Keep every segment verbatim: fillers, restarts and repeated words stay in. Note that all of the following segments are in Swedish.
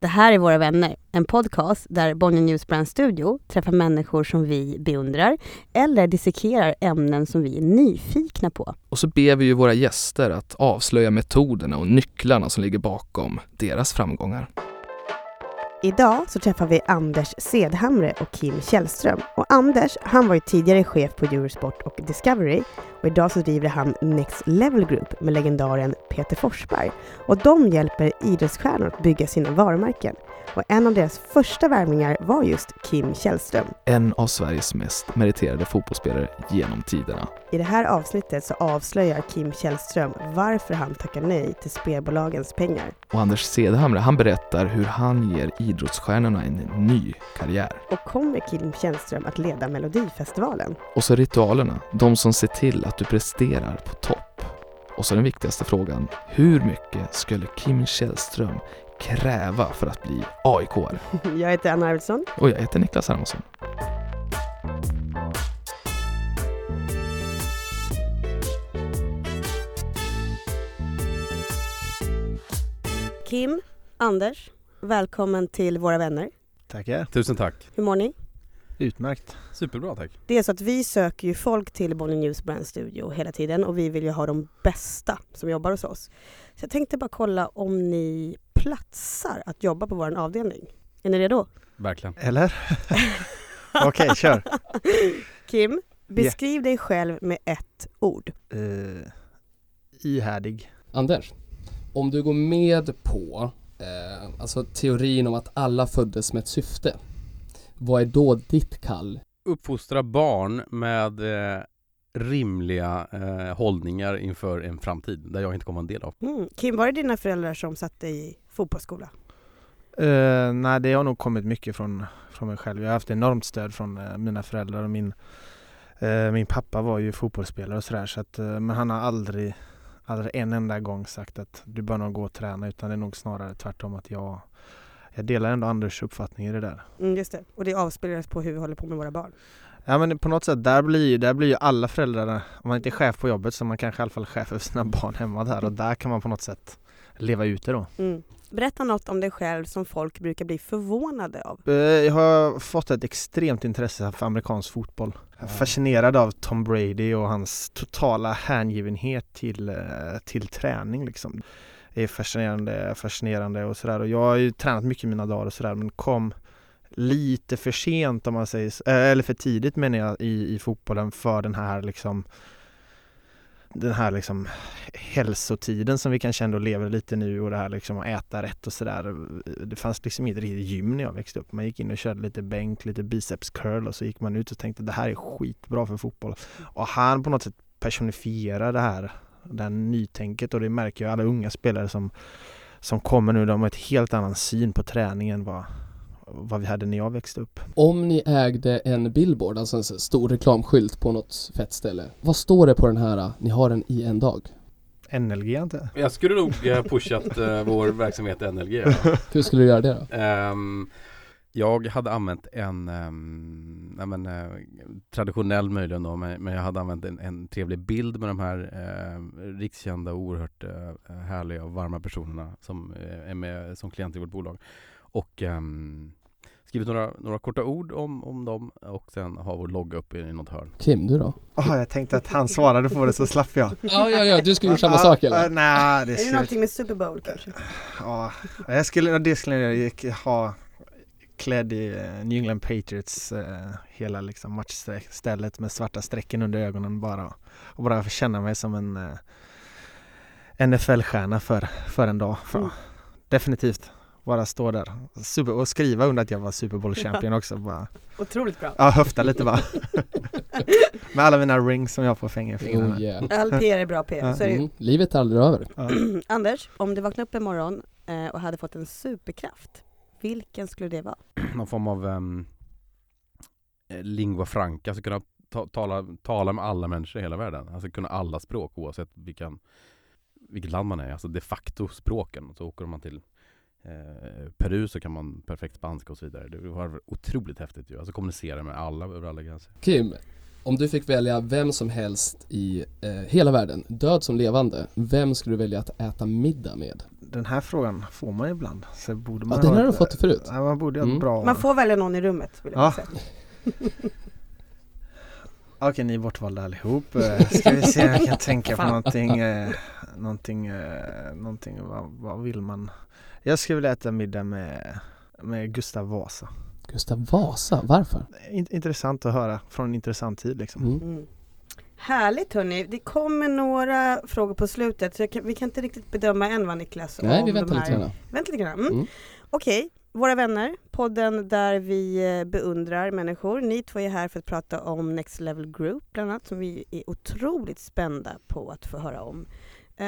Det här är Våra Vänner, en podcast där Bonnier News Brand Studio träffar människor som vi beundrar eller dissekerar ämnen som vi är nyfikna på. Och så ber vi ju våra gäster att avslöja metoderna och nycklarna som ligger bakom deras framgångar. Idag så träffar vi Anders Cederholm och Kim Källström. Och Anders, han var ju tidigare chef på Eurosport och Discovery. Och idag så driver han Next Level Group med legendaren Peter Forsberg. Och de hjälper idrottsstjärnor att bygga sina varumärken. Och en av deras första värvningar var just Kim Källström. En av Sveriges mest meriterade fotbollsspelare genom tiderna. I det här avsnittet så avslöjar Kim Källström varför han tackar nej till spelbolagens pengar. Och Anders Cederholm, han berättar hur han ger idrottsstjärnorna en ny karriär. Och kommer Kim Källström att leda Melodifestivalen? Och så ritualerna, de som ser till att du presterar på topp. Och så den viktigaste frågan, hur mycket skulle Kim Källström kräva för att bli A I K-are? Jag heter Anna Arvidsson. Och jag heter Niklas Andersson. Kim, Anders, välkommen till Våra Vänner. Tackar. Tusen tack. Hur mår ni? Utmärkt. Superbra, tack. Det är så att vi söker ju folk till Bonnier News Brand Studio hela tiden och vi vill ju ha de bästa som jobbar hos oss. Så jag tänkte bara kolla om ni platsar att jobba på vår avdelning. Är ni redo? Verkligen. Eller? Okej, okay, kör. Kim, beskriv yeah. dig själv med ett ord. Uh, ihärdig. Anders, om du går med på eh, alltså teorin om att alla föddes med ett syfte, vad är då ditt kall? Uppfostra barn med eh, rimliga eh, hållningar inför en framtid där jag inte kommer vara en del av. Mm. Kim, var det dina föräldrar som satt i fotbollsskola? Eh, nej, det har nog kommit mycket från, från mig själv. Jag har haft enormt stöd från eh, mina föräldrar. Och min, eh, min pappa var ju fotbollsspelare och sådär. Så att, eh, men han har aldrig, aldrig en enda gång sagt att du bör nog gå och träna. Utan det är nog snarare tvärtom att jag... Jag delar ändå Anders uppfattning i det där. Mm, just det. Och det avspeglas på hur vi håller på med våra barn. Ja, men på något sätt, där blir ju, där blir ju alla föräldrar, om man inte är chef på jobbet så man kanske i alla fall är chef för sina barn hemma där. Och där kan man på något sätt leva ute då. Mm. Berätta något om dig själv som folk brukar bli förvånade av. Jag har fått ett extremt intresse för amerikansk fotboll. Jag är fascinerad av Tom Brady och hans totala hängivenhet till, till träning liksom. är fascinerande, fascinerande och sådär. Och jag har ju tränat mycket i mina dagar och sådär, men kom lite för sent om man säger så, eller för tidigt menar jag i, i fotbollen för den här liksom den här liksom hälsotiden som vi kanske ändå lever lite nu och det här liksom att äta rätt och sådär. Det fanns liksom inte riktigt gym när jag växte upp. Man gick in och körde lite bänk, lite biceps curl och så gick man ut och tänkte det här är skitbra för fotboll. Och han på något sätt personifierar det här den nytänket och det märker ju alla unga spelare som, som kommer nu, de har ett helt annan syn på träningen vad, vad vi hade när jag växte upp. Om ni ägde en billboard, alltså en stor reklamskylt på något fett ställe, vad står det på den här, ni har den i en dag? N L G inte. Jag skulle nog pushat vår verksamhet N L G. Ja. Hur skulle du göra det då? Um, jag hade använt en um, nej men, uh, traditionell möjligen då, men, men jag hade använt en, en trevlig bild med de här uh, rikskända, oerhört uh, härliga och varma personerna som uh, är med som klient i vårt bolag. Och um, skrivit några, några korta ord om, om dem och sen har vår logga upp i något hörn. Kim, du då? Oh, jag tänkte att han svarade på det så slapp jag. Ja, ja, ja, du skulle göra samma sak eller? Uh, uh, nej, det är, är det någonting med Super Bowl kanske? Ja, uh, uh, jag skulle, det skulle jag ha... klädd i New England Patriots eh, hela liksom matchstället med svarta strecken under ögonen bara och bara få känna mig som en eh, N F L-stjärna för, för en dag. För, mm. Definitivt bara stå där super, och skriva under att jag var Super Bowl champion också. Bara. Otroligt bra. Ja, höfta lite bara. Med alla mina rings som jag får fänga i fingrarna. Oh, yeah. All P R är bra P R. Så är det... mm, livet är aldrig över. Ja. Anders, om du vaknade upp en morgon eh, och hade fått en superkraft, vilken skulle det vara? Någon form av um, lingua franca. Alltså kunna ta- tala, tala med alla människor i hela världen. Alltså kunna alla språk oavsett vilken, vilket land man är. Alltså de facto språken. Så åker man till eh, Peru så kan man perfekt spanska och så vidare. Det var otroligt häftigt ju. Alltså kommunicera med alla över alla gränser. Kim, om du fick välja vem som helst i eh, hela världen, död som levande, vem skulle du välja att äta middag med? den här frågan får man ibland. Så borde man ja, den har du fått förut. Nej, man, borde mm. bra... man får välja någon i rummet, vill jag ja. säga. Okej, ni är bortvalda allihop. Ska vi se om jag kan tänka på någonting. Eh, någonting, eh, någonting vad, vad vill man? Jag skulle vilja äta middag med, med Gustav Vasa. Gustav Vasa, varför? Intressant att höra från en intressant tid. Liksom. Mm. Mm. Härligt hörni, det kommer några frågor på slutet. Så jag kan, vi kan inte riktigt bedöma än vad Niklas... Nej, vi väntar lite grann. Vänta lite grann. Mm. Mm. Okej. Okay. Våra vänner, podden där vi beundrar människor. Ni två är här för att prata om Next Level Group bland annat, som vi är otroligt spända på att få höra om.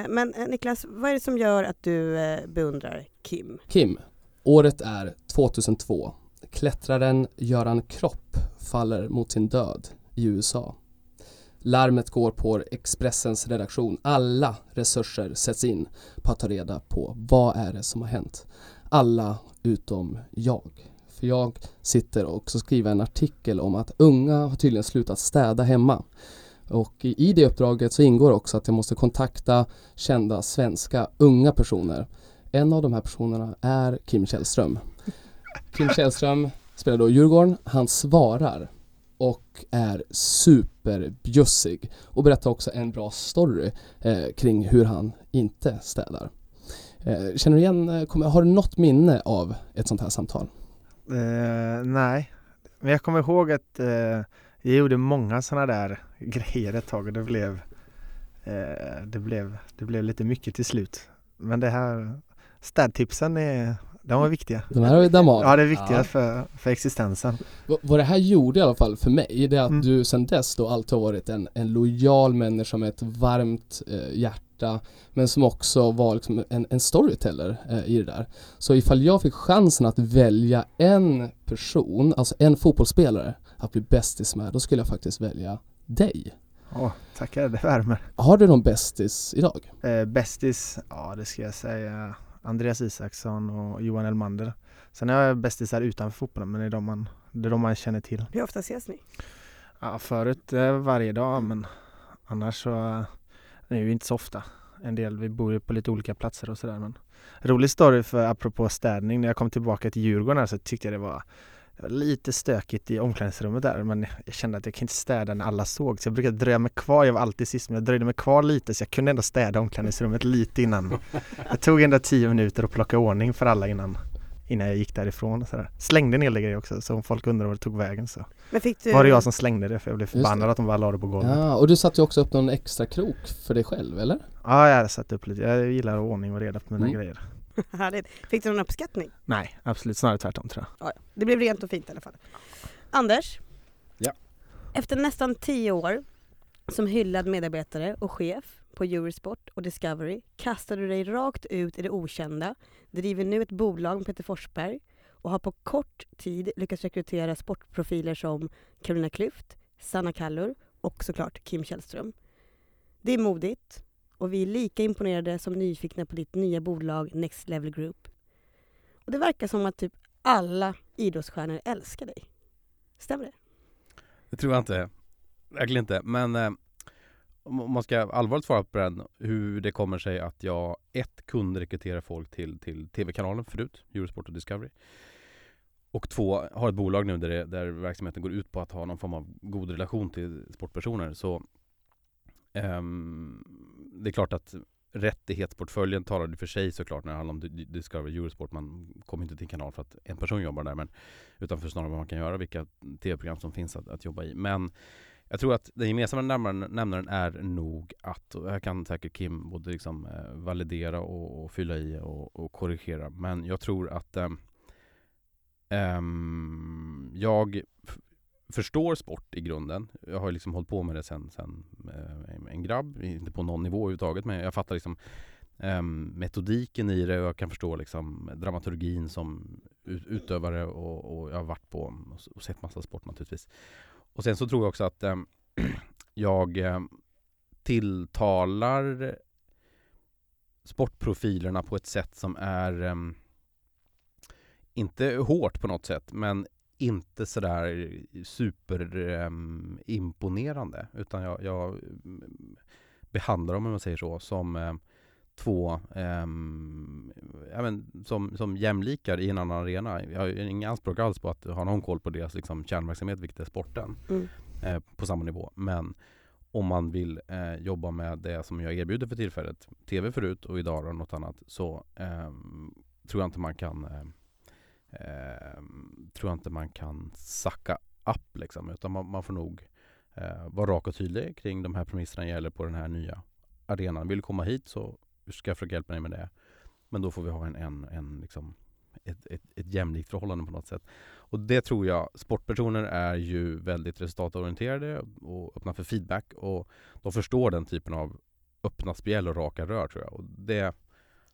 Men Niklas, vad är det som gör att du beundrar Kim? Kim, året är tjugohundratvå. Klättraren Göran Kropp faller mot sin död i U S A. Larmet går på Expressens redaktion. Alla resurser sätts in på att ta reda på vad är det som har hänt. Alla utom jag. För jag sitter och skriver en artikel om att unga har tydligen slutat städa hemma. Och i det uppdraget så ingår också att jag måste kontakta kända svenska unga personer. En av de här personerna är Kim Källström. Kim Källström spelar då Djurgården. Han svarar och är superbjussig. Och berättar också en bra story eh, kring hur han inte städar. Känner du igen, kommer, har du något minne av ett sånt här samtal? Uh, nej, men jag kommer ihåg att uh, jag gjorde många såna där grejer ett tag och det blev, uh, det blev, det blev lite mycket till slut. Men det här städtipsen är... De var viktiga. De här har vi dammat. Ja, det är viktiga ja. för, för existensen. V- vad det här gjorde i alla fall för mig, det är att mm. du sedan dess då alltid har varit en, en lojal människa med ett varmt eh, hjärta, men som också var liksom en, en storyteller eh, i det där. Så ifall jag fick chansen att välja en person, alltså en fotbollsspelare, att bli bästis med, då skulle jag faktiskt välja dig. Åh, oh, tackar. Det värmer. Har du någon bästis idag? Eh, bästis? Ja, det ska jag säga... Andreas Isaksson och Johan Elmander. Sen är jag bästisar utanför fotbollen, men det är de man, det är de man känner till. Hur ofta ses ni? Ja, förut varje dag, men annars så det är ju inte så ofta. En del, vi bor ju på lite olika platser och sådär. Men rolig story för, apropå städning, när jag kom tillbaka till Djurgården så tyckte jag det var, det var lite stökigt i omklädningsrummet där. Men jag kände att jag kunde inte städa när alla såg. Så jag brukade dröja mig kvar, jag var alltid sist, men jag dröjde mig kvar lite. Så jag kunde ändå städa omklädningsrummet lite innan. Jag tog ändå tio minuter och plockade ordning för alla innan, innan jag gick därifrån. Och så där. Slängde en hel grej också, så folk undrade var det tog vägen. Så. Men fick du... var det jag som slängde det, för jag blev förbannad att de bara la det på golvet. Ja, och du satte ju också upp någon extra krok för dig själv, eller? Ja, jag hade satt upp lite. Jag gillar ordning och reda på mina mm. grejer. Fick du någon uppskattning? Nej, absolut. Snarare tvärtom tror jag. Det blev rent och fint i alla fall. Anders? Ja. Efter nästan tio år som hyllad medarbetare och chef på Eurosport och Discovery kastade du dig rakt ut i det okända, driver nu ett bolag med Peter Forsberg och har på kort tid lyckats rekrytera sportprofiler som Karina Klyft, Sanna Kallur och såklart Kim Källström. Det är modigt. Och vi är lika imponerade som nyfikna på ditt nya bolag Next Level Group. Och det verkar som att typ alla idrottsstjärnor älskar dig. Stämmer det? Det tror jag inte. Verkligen inte. Men eh, om man ska allvarligt svara på den, hur det kommer sig att jag ett kunde rekrytera folk till, till tv-kanalen förut, Eurosport och Discovery. Och två, har ett bolag nu där, det, där verksamheten går ut på att ha någon form av god relation till sportpersoner. Så... Um, det är klart att rättighetsportföljen talade för sig såklart när det handlar om Discovery Eurosport. Man kommer inte till en kanal för att en person jobbar där, men utan för snarare vad man kan göra, vilka tv-program som finns att, att jobba i. Men jag tror att den gemensamma nämnaren, nämnaren är nog att, och här kan säkert Kim både liksom eh, validera och, och fylla i och, och korrigera, men jag tror att eh, eh, jag f- förstår sport i grunden. Jag har liksom hållit på med det sen, sen eh, en grabb, inte på någon nivå överhuvudtaget, men jag fattar liksom eh, metodiken i det och jag kan förstå liksom dramaturgin som utövare och, och jag har varit på och sett massa sport naturligtvis. Och sen så tror jag också att eh, jag eh, tilltalar sportprofilerna på ett sätt som är eh, inte hårt på något sätt, men inte sådär superimponerande, um, utan jag, jag behandlar dem, om man säger så, som um, två eh, även som, som jämlikar i en annan arena. Jag har inga anspråk alls på att ha någon koll på deras liksom, kärnverksamhet, vilket är sporten, mm. eh, på samma nivå. Men om man vill eh, jobba med det som jag erbjuder för tillfället, tv förut och idag och något annat, så eh, tror jag inte man kan eh, eh, tror jag inte man kan sacka upp liksom, utan man, man får nog eh, vara rak och tydlig kring de här premisserna gäller på den här nya arenan. Vill du komma hit så ska jag försöka hjälpa dig med det. Men då får vi ha en, en, en liksom ett, ett, ett jämlikt förhållande på något sätt. Och det tror jag, sportpersoner är ju väldigt resultatorienterade och öppna för feedback, och de förstår den typen av öppna spel och raka rör tror jag. Och det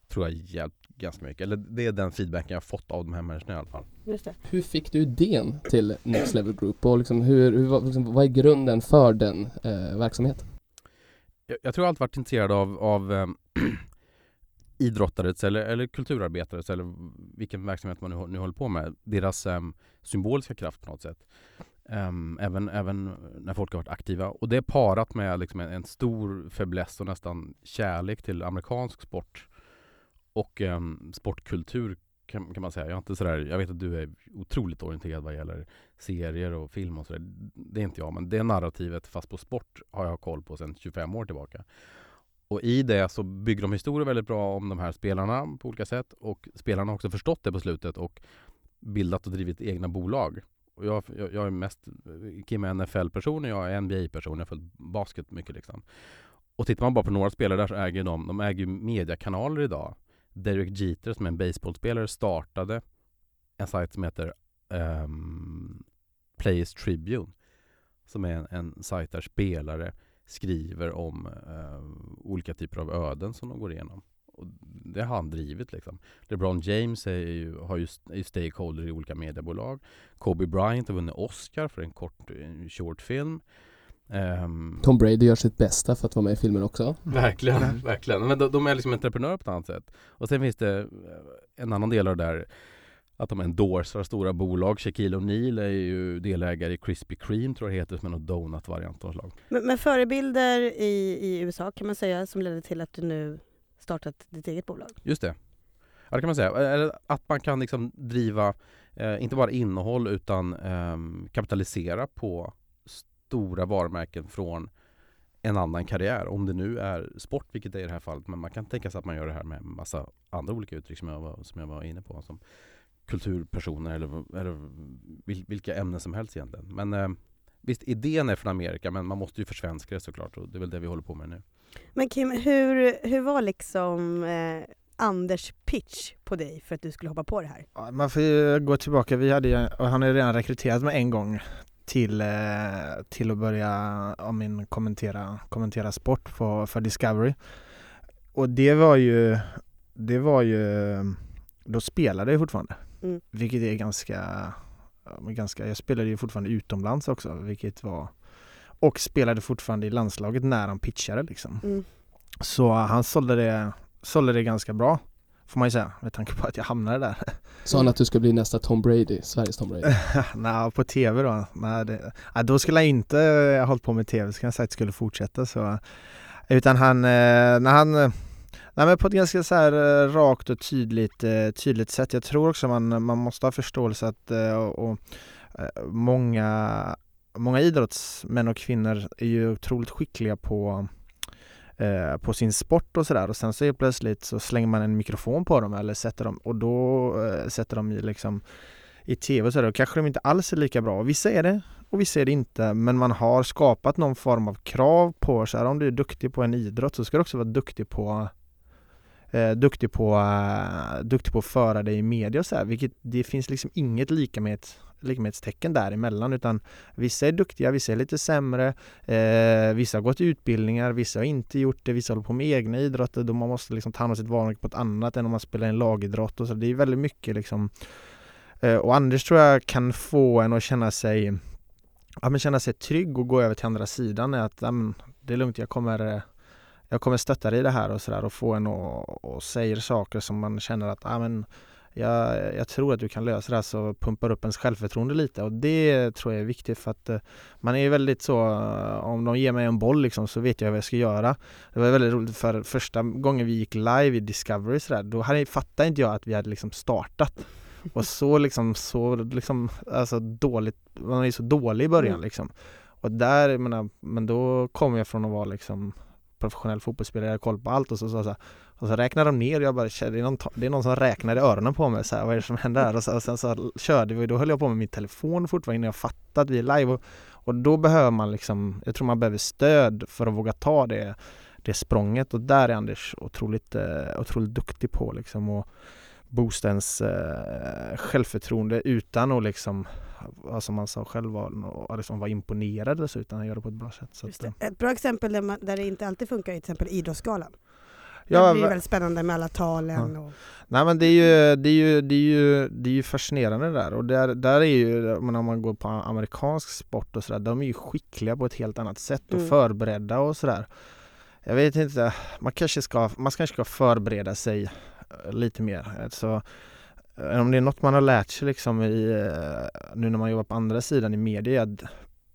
tror jag hjälpt ganska mycket. Eller det är den feedbacken jag har fått av de här människorna i alla fall. Just det. Hur fick du idén till Next Level Group och liksom hur, hur, liksom, vad är grunden för den eh, verksamheten? Jag, jag tror jag alltid varit intresserad av, av eh, idrottare eller, eller kulturarbetare eller vilken verksamhet man nu, nu håller på med. Deras eh, symboliska kraft på något sätt. Eh, även, även när folk har varit aktiva. Och det är parat med liksom, en, en stor fäbless och nästan kärlek till amerikansk sport. Och eh, sportkultur kan, kan man säga. Jag är inte sådär, jag vet att du är otroligt orienterad vad gäller serier och film och sådär. Det är inte jag, men det narrativet fast på sport har jag koll på sedan tjugofem år tillbaka. Och i det så bygger de historier väldigt bra om de här spelarna på olika sätt. Och spelarna har också förstått det på slutet och bildat och drivit egna bolag. Och jag, jag, jag är mest Kim är N F L-person och jag är N B A-person. Jag har följt basket mycket liksom. Och tittar man bara på några spelare där så äger de, de äger mediekanaler idag. Derek Jeter, som är en baseballspelare, startade en sajt som heter um, Players Tribune, som är en, en sajt där spelare skriver om uh, olika typer av öden som de går igenom. Och det har han drivit liksom. LeBron James är ju, har ju är stakeholder i olika mediebolag. Kobe Bryant har vunnit Oscar för en kort en short film. Um, Tom Brady gör sitt bästa för att vara med i filmen också. Verkligen, verkligen. Men de, de är liksom entreprenörer på ett annat sätt. Och sen finns det en annan del av det där att de endorsar stora bolag. Shaquille och Neil är ju delägare i Krispy Kreme, tror jag heter, som är någon donut-variant av slag. Men, men förebilder i, i U S A kan man säga som ledde till att du nu startat ditt eget bolag. Just det. Ja, det kan man säga. Att man kan liksom driva eh, inte bara innehåll utan eh, kapitalisera på stora varumärken från en annan karriär. Om det nu är sport, vilket det är i det här fallet. Men man kan tänka sig att man gör det här med en massa andra olika uttryck som jag var, som jag var inne på. Som kulturpersoner eller, eller vilka ämnen som helst egentligen. Men eh, visst, idén är från Amerika, men man måste ju försvenska det såklart. Och det är väl det vi håller på med nu. Men Kim, hur, hur var liksom... Eh... Anders pitch på dig för att du skulle hoppa på det här? Ja, man får ju gå tillbaka. Vi hade ju, och han har ju redan rekryterat mig en gång till, till att börja om min kommentera, kommentera sport för, för Discovery. Och det var ju det var ju då spelade jag fortfarande. Mm. Vilket är ganska ganska jag spelade ju fortfarande utomlands också, vilket var och spelade fortfarande i landslaget när han pitchade liksom. Mm. Så han sålde det sålde det ganska bra, får man ju säga, med tanke på att jag hamnade där. Sa han att du ska bli nästa Tom Brady, Sveriges Tom Brady? Nej, på tv då. Nej, det, då skulle jag inte ha hållit på med tv, så kan jag säga att jag skulle fortsätta. Så. Utan han, när han nej, men på ett ganska så här rakt och tydligt, tydligt sätt. Jag tror också man, man måste ha förståelse att och, och, många, många idrottsmän och kvinnor är ju otroligt skickliga på på sin sport och sådär, och sen så är plötsligt så slänger man en mikrofon på dem eller sätter dem, och då eh, sätter de i liksom i tv och sådär, och kanske de inte alls är lika bra, och vissa är det och vissa är det inte, men man har skapat någon form av krav på så här, om du är duktig på en idrott så ska du också vara duktig på eh, duktig på eh, duktig på att föra dig i media och så här, vilket det finns liksom inget lika med ett likhetstecken däremellan, utan vissa är duktiga, vissa är lite sämre, eh, vissa har gått utbildningar, vissa har inte gjort det, vissa håller på med egna idrotter, då man måste liksom ta hand om sitt varumärke på ett annat än om man spelar en lagidrott och så, det är väldigt mycket liksom, eh, och Anders tror jag kan få en att känna sig ja, men känna sig trygg och gå över till andra sidan, är att ja, men, det är lugnt, jag kommer jag kommer stötta dig i det här och sådär, och få en och, och säger saker som man känner att ja, men jag, jag tror att du kan lösa det här, så pumpar upp ens självförtroende lite, och det tror jag är viktigt, för att man är väldigt så, om de ger mig en boll liksom, så vet jag vad jag ska göra. Det var väldigt roligt, för första gången vi gick live i Discovery så där, då hade, fattade inte jag att vi hade liksom startat. Och så liksom, så liksom, alltså dåligt, man är så dålig i början liksom. Och där, jag menar, men då kom jag från att vara liksom professionell fotbollsspelare, jag hade koll på allt, och så, så, så, och så räknade de ner, jag bara, det är någon, det är någon som räknade öronen på mig, så här, vad är det som händer här? Och, så, och sen så körde vi, då höll jag på med min telefon fortfarande innan jag fattade att vi är live, och, och då behöver man liksom, jag tror man behöver stöd för att våga ta det, det språnget, och där är Anders otroligt, otroligt duktig på liksom, och boostens eh, självförtroende utan att liksom, alltså man sa själv, var, liksom var imponerad, alltså, utan att göra det på ett bra sätt. Så att, eh. Ett bra exempel där, man, där det inte alltid funkar är till exempel idrottsskalan. Ja, det är väldigt spännande med alla talen. Ja. Och... Nej, men det är ju, det är ju, det är ju, det är ju fascinerande där. Och där, där är ju, men om man går på amerikansk sport och sådär, de är ju skickliga på ett helt annat sätt och mm. förberedda och sådär. Jag vet inte, man kanske ska, man kanske ska förbereda sig lite mer. Så om det är något man har lärt sig liksom i, nu när man jobbar på andra sidan i media,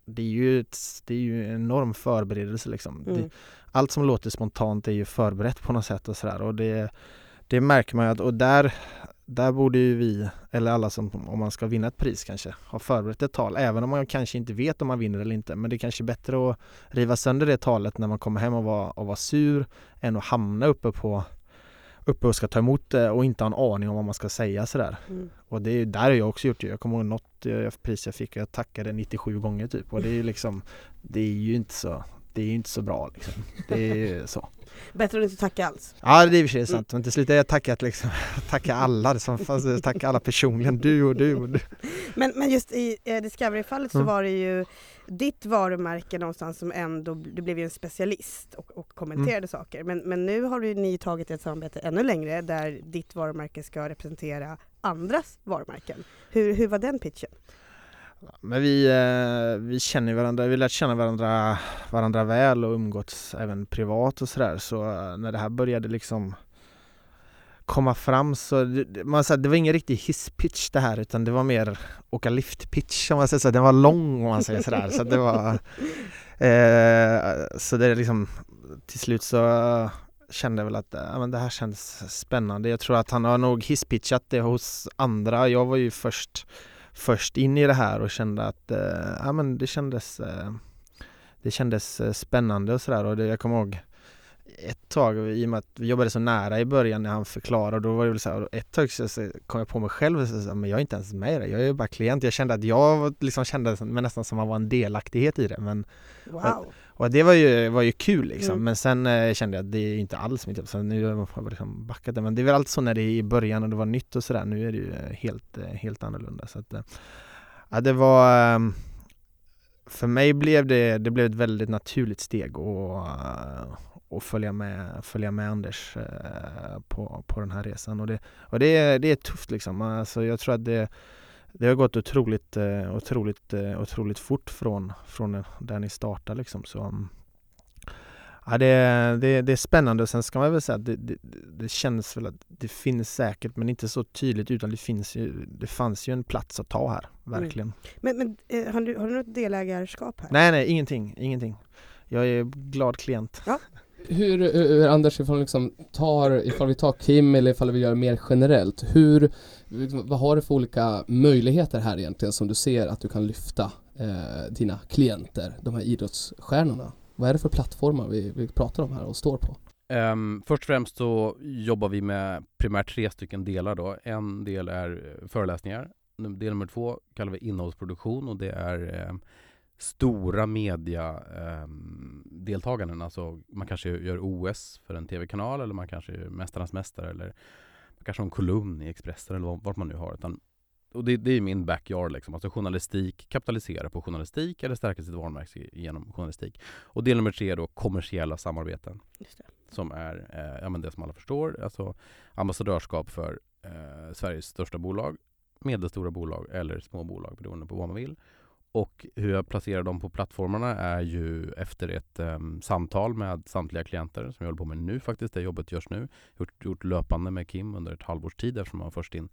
det är ju, ett, det är ju en enorm förberedelse liksom. Mm. Det, allt som låter spontant är ju förberett på något sätt och sådär, och det, det märker man ju att, och där, där borde ju vi, eller alla som, om man ska vinna ett pris kanske, ha förberett ett tal, även om man kanske inte vet om man vinner eller inte, men det är kanske bättre att riva sönder det talet när man kommer hem och vara, och vara sur, än att hamna uppe på uppe och ska ta emot och inte ha en aning om vad man ska säga sådär. Mm. Och det är ju där jag också gjort det. Jag kommer ihåg något pris jag fick och jag tackade nittiosju gånger typ. Och det är ju liksom, det är ju inte så, det är ju inte så bra liksom. Det är ju så. Bättre att inte tacka alls. Ja, det är ju precis sant. Mm. Men till slut har jag tackat liksom, tacka alla som fanns, tacka alla personligen, du och du och du. Men, men just i eh, Discovery-fallet så mm. var det ju ditt varumärke någonstans som ändå, du blev ju en specialist och, och kommenterade mm. saker. Men, men nu har du, ni tagit ett samarbete ännu längre där ditt varumärke ska representera andras varumärken. Hur, hur var den pitchen? Men vi, vi känner varandra, vi lärt känna varandra, varandra väl och umgåtts även privat och sådär. Så när det här började liksom komma fram, så man sa, det var ingen riktig hisspitch det här, utan det var mer åka liftpitch om man säger så. Den var lång om man säger sådär. Så det var eh, så det är liksom, till slut så kände jag väl att ja, men det här känns spännande. Jag tror att han har nog hisspitchat det hos andra. Jag var ju först först in i det här och kände att eh, ja, men det kändes eh, det kändes spännande och sådär, och det, jag kommer ihåg ett tag, i och med att vi jobbade så nära i början när han förklarade, och då var det väl så här, ett tag så kom jag på mig själv och så, men jag är inte ens med i det, jag är ju bara klient. Jag kände att jag liksom kände men nästan som att man var en delaktighet i det, men wow. och, och det var ju, var ju kul liksom. Mm. Men sen eh, kände jag att det är inte alls mitt jobb, så nu har jag liksom backat det, men det är väl allt så när det är i början och det var nytt och sådär, nu är det ju helt, helt annorlunda, så att ja, det var för mig blev det, det blev ett väldigt naturligt steg och och följa med, följa med Anders eh, på, på den här resan. Och det, och det, är, det är tufft liksom. Alltså jag tror att det, det har gått otroligt, eh, otroligt, eh, otroligt fort från, från där ni startar liksom. Så, um, ja, det, det, det är spännande. Och sen ska man väl säga att det, det, det känns väl att det finns säkert, men inte så tydligt, utan det, finns ju, det fanns ju en plats att ta här, verkligen. Mm. Men, men har, du, har du något delägarskap här? Nej, nej, ingenting. ingenting. Jag är glad klient. Ja. Hur, hur, Anders, ifall, liksom tar, ifall vi tar Kim eller ifall vi gör mer generellt, hur, vad har du för olika möjligheter här egentligen som du ser att du kan lyfta eh, dina klienter, de här idrottsstjärnorna? Vad är det för plattformar vi, vi pratar om här och står på? Um, först och främst så jobbar vi med primärt tre stycken delar då. En del är föreläsningar, del nummer två kallar vi innehållsproduktion, och det är eh, stora media-deltaganden. Eh, alltså man kanske gör O S för en tv-kanal, eller man kanske gör Mästarnas mästare, eller man kanske har en kolumn i Expressen eller vart man nu har. Utan, och det, det är min backyard liksom. Alltså journalistik, kapitalisera på journalistik eller stärka sitt varumärke genom journalistik. Och del nummer tre är då kommersiella samarbeten. Just det. Som är eh, ja, men det som alla förstår. Alltså ambassadörskap för eh, Sveriges största bolag, medelstora bolag eller små bolag beroende på vad man vill. Och hur jag placerar dem på plattformarna är ju efter ett um, samtal med samtliga klienter som jag håller på med nu faktiskt. Det jobbet görs nu. Gjort, gjort löpande med Kim under ett halvårs tid eftersom man först in.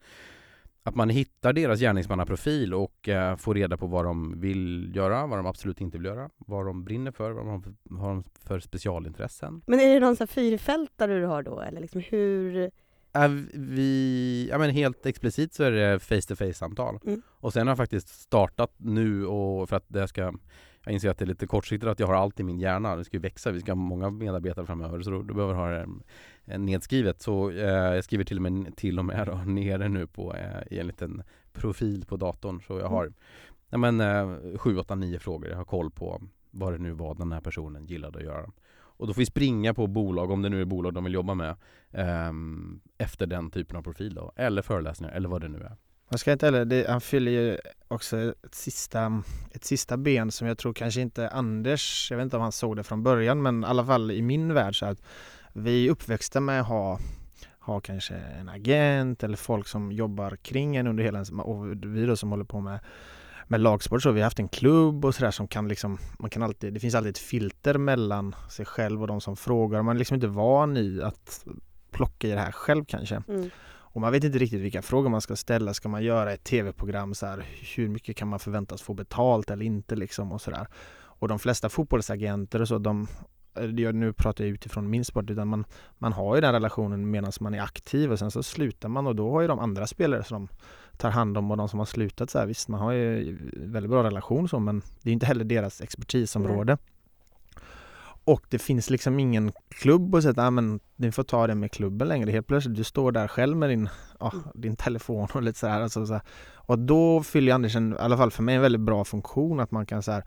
Att man hittar deras gärningsmannaprofil och eh, får reda på vad de vill göra, vad de absolut inte vill göra, vad de brinner för, vad de har för, har de för specialintressen. Men är det någon sån här fyrfältare du har då? Eller liksom hur... Äh, vi, ja, men helt explicit så är det face-to-face-samtal. Mm. Och sen har jag faktiskt startat nu och för att det ska... Jag inser att det är lite kortsiktigt att jag har allt i min hjärna. Det ska ju växa. Vi ska ha många medarbetare framöver så då, då behöver jag ha det nedskrivet. Så eh, jag skriver till och med, till och med då, nere nu på, eh, i en liten profil på datorn. Så jag har mm. ja, men, eh, sju, åtta, nio frågor. Jag har koll på vad det nu var den här personen gillade att göra. Och då får vi springa på bolag, om det nu är bolag de vill jobba med, eh, efter den typen av profil då. Eller föreläsningar, eller vad det nu är. Man ska inte heller, det, han fyller ju också ett sista, ett sista ben som jag tror kanske inte Anders, jag vet inte om han såg det från början, men i alla fall i min värld så att vi uppväxte med att ha, ha kanske en agent eller folk som jobbar kring en under hela en, och vi då som håller på med med lagsport så vi har haft en klubb och sådär som kan liksom, man kan alltid, det finns alltid ett filter mellan sig själv och de som frågar, man är liksom inte van i att plocka i det här själv kanske. Mm. Och man vet inte riktigt vilka frågor man ska ställa. Ska man göra ett tv-program så här? Hur mycket kan man förväntas få betalt eller inte liksom och sådär. Och de flesta fotbollsagenter och så, de, nu pratar jag utifrån min sport, utan man, man har ju den relationen medan man är aktiv och sen så slutar man och då har ju de andra spelare som de tar hand om och de som har slutat så här. Visst, man har ju väldigt bra relation så, men det är inte heller deras expertisområde. Mm. Och det finns liksom ingen klubb och så att ah, men ni får ta det med klubben längre. Helt plötsligt du står där själv med din, ah, din telefon och lite så här, alltså, så här. Och då fyller Anders en, i alla fall för mig, en väldigt bra funktion att man kan så här,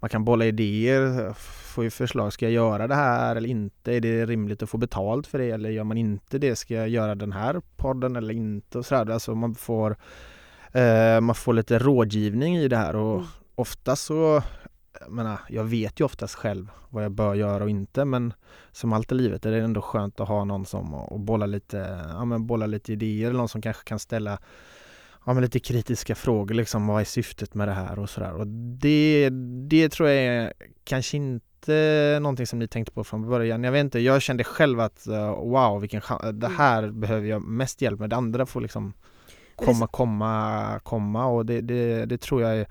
man kan bolla idéer, få förslag, ska jag göra det här eller inte? Är det rimligt att få betalt för det eller gör man inte det? Ska jag göra den här podden eller inte? Och så här. Alltså man får, eh, man får lite rådgivning i det här och mm. ofta så Jag, menar, jag vet ju oftast själv vad jag bör göra och inte, men som allt i livet är det ändå skönt att ha någon som och, och bolla lite, ja, men bolla lite idéer eller någon som kanske kan ställa ja, men lite kritiska frågor liksom, vad är syftet med det här och sådär. Och det, det tror jag är kanske inte någonting som ni tänkte på från början. Jag vet inte, jag kände själv att wow, vilken det här behöver jag mest hjälp med, det andra får liksom komma, komma, komma och det, det, det tror jag är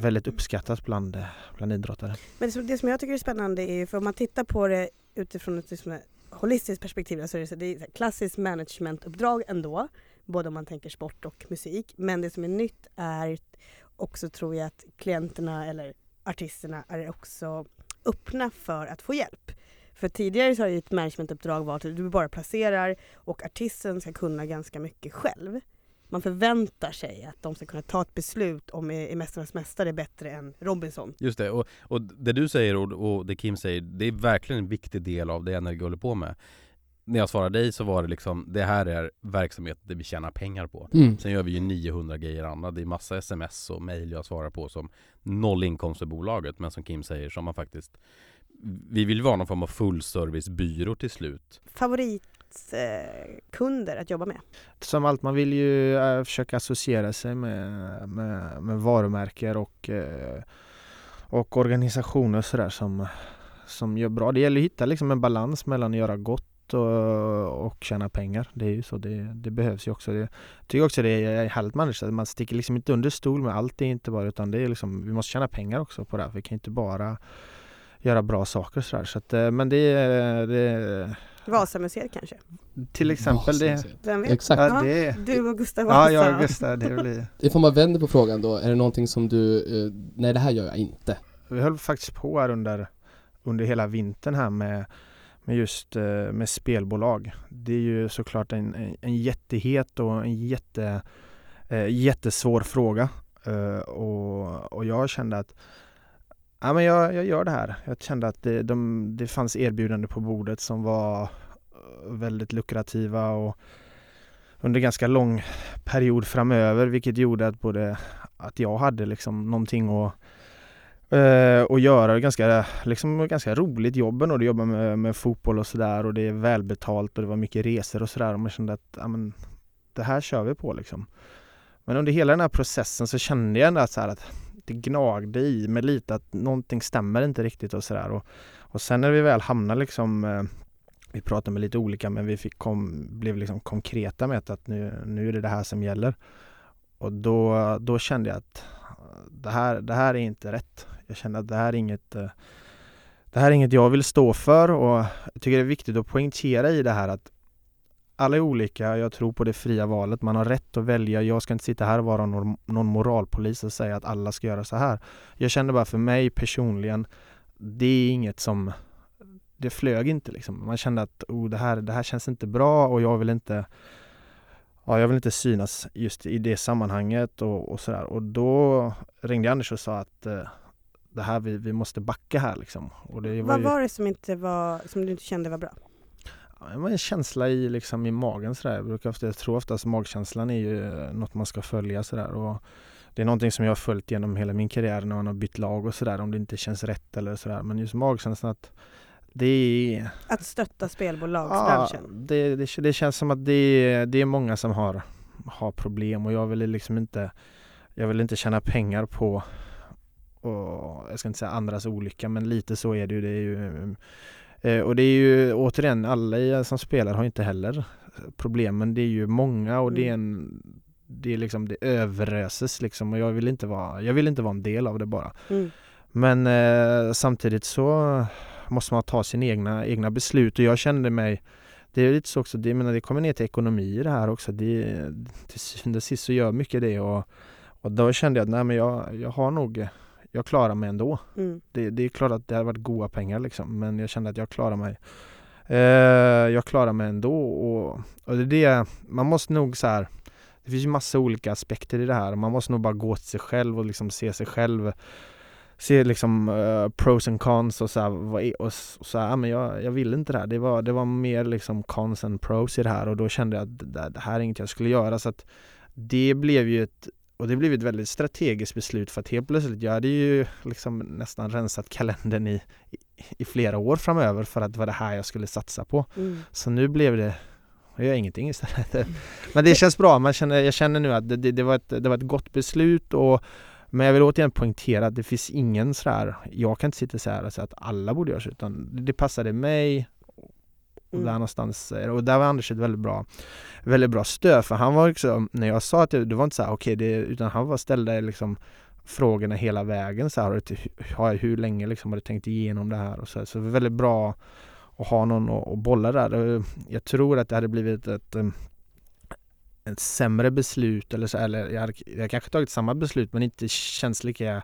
väldigt uppskattat bland, bland idrottare. Men det som, det som jag tycker är spännande är ju, för om man tittar på det utifrån ett liksom, holistiskt perspektiv så är det, så, det är ett klassiskt managementuppdrag ändå, både om man tänker sport och musik. Men det som är nytt är också, tror jag, att klienterna eller artisterna är också öppna för att få hjälp. För tidigare så har ju ett managementuppdrag varit att du bara placerar och artisten ska kunna ganska mycket själv. Man förväntar sig att de ska kunna ta ett beslut om är Mästarnas mästare bättre än Robinson. Just det, och, och det du säger och, och det Kim säger, det är verkligen en viktig del av det jag håller på med. När jag svarade dig så var det liksom, det här är verksamhet där vi tjänar pengar på. Mm. Sen gör vi ju niohundra grejer andra. Det är massa sms och mejl jag svarar på som noll inkomst för bolaget. Men som Kim säger, som man faktiskt, vi vill vara någon form av fullservicebyrå till slut. Favorit? Kunder att jobba med. Som allt, man vill ju äh, försöka associera sig med, med, med varumärken och, äh, och organisationer och sådär som, som gör bra. Det gäller att hitta liksom en balans mellan att göra gott och, och tjäna pengar. Det är ju så, det, det behövs ju också. Det, jag tycker också det är härligt med Anders, man sticker liksom inte under stol med allt, det är inte bara, utan det är liksom, vi måste tjäna pengar också på det här. Vi kan inte bara göra bra saker sådär. Så att, men det är Vasamuseet kanske. Till exempel det. Vem vet? Exakt. Ja, det. Du och Gustav Vasa. Ja, jag och Gustav. Det blir. Ifall man vänder på frågan då, är det någonting som du, eh, nej det här gör jag inte. Vi höll faktiskt på här under, under hela vintern här med, med just eh, med spelbolag. Det är ju såklart en, en, en jättehet och en jätte, eh, jättesvår fråga. Eh, och, och jag kände att ja, men jag, jag gör det här. Jag kände att det, de, det fanns erbjudanden på bordet som var väldigt lukrativa och under ganska lång period framöver, vilket gjorde att både att jag hade liksom någonting att eh, och göra, ganska liksom ganska roligt jobben och det jobbar med, med fotboll och sådär och det är välbetalt och det var mycket resor och sådär och man kände att ja, men det här kör vi på liksom. Men under hela den här processen så kände jag att så här att det gnagde i med lite att någonting stämmer inte riktigt och sådär. Och, och sen när vi väl hamnade liksom, eh, vi pratade med lite olika, men vi fick kom, blev liksom konkreta med att nu, nu är det det här som gäller. Och då, då kände jag att det här, det här är inte rätt. Jag kände att det här är inget... Eh, Det här är inget jag vill stå för, och jag tycker det är viktigt att poängtera i det här att alla är olika. Jag tror på det fria valet. Man har rätt att välja. Jag ska inte sitta här och vara någon moralpolis och säga att alla ska göra så här. Jag kände bara för mig personligen, det är inget som, det flög inte liksom. Man kände att oh, det, här, det här känns inte bra, och jag vill inte, ja, jag vill inte synas just i det sammanhanget och, och sådär. Och då ringde Anders och sa att det här, vi, vi måste backa här liksom. Och det var Vad ju... var det som, inte var, som du inte kände var bra? Ja, det var en känsla i, liksom, i magen sådär. Jag, brukar ofta, jag tror ofta att magkänslan är ju något man ska följa sådär. Och det är någonting som jag har följt genom hela min karriär när man har bytt lag och sådär. Om det inte känns rätt eller sådär. Men just magkänslan att det är... Att stötta spelbolagsbranschen. Ja, det, det, det känns som att det, det är många som har, har problem. Och jag vill liksom inte, jag vill inte tjäna pengar på... Och jag ska inte säga andras olycka, men lite så är det ju, det är ju eh, och det är ju återigen, alla som spelar har inte heller problem, men det är ju många, och det är en, det är liksom, det överröses liksom, och jag vill inte vara jag vill inte vara en del av det bara. Mm. Men eh, samtidigt så måste man ta sina egna egna beslut, och jag kände mig, det är lite så också, det, menar, det kommer ner till ekonomi i det här också, det, till syvende och sist så gör mycket det, och, och då kände jag att nej, men jag, jag har nog jag klarar mig ändå. Mm. Det, det är klart att det har varit goda pengar liksom, men jag kände att jag klarar mig. Eh, jag klarar mig ändå, och, och det är det, man måste nog så här, det finns ju massa olika aspekter i det här. Man måste nog bara gå till sig själv och liksom se sig själv, se liksom eh, pros and cons och så här, vad är, och så här, men jag jag ville inte det här. Det var det var mer liksom cons and pros i det här, och då kände jag att det, det här är inget jag skulle göra, så att det blev ju ett Och det blev ett väldigt strategiskt beslut, för att helt plötsligt, jag hade ju liksom nästan rensat kalendern i, i, i flera år framöver, för att det var det här jag skulle satsa på. Mm. Så nu blev det, jag gör ingenting istället. Men det känns bra, man känner, jag känner nu att det, det, det, var ett, det var ett gott beslut, och, men jag vill återigen poängtera att det finns ingen sådär, jag kan inte sitta så här och säga att alla borde göra så, utan det passade mig. Mm. Där någonstans, och där var Anders ett väldigt bra väldigt bra stöd, för han var liksom, när jag sa att det, det var inte så här okej, okay, utan han var ställde liksom frågorna hela vägen så här, har hur länge liksom har du tänkt igenom det här och så här, så det var väldigt bra att ha någon och, och bolla där. Jag tror att det hade blivit ett ett sämre beslut, eller så, eller jag hade, jag kanske tagit samma beslut men inte känns lika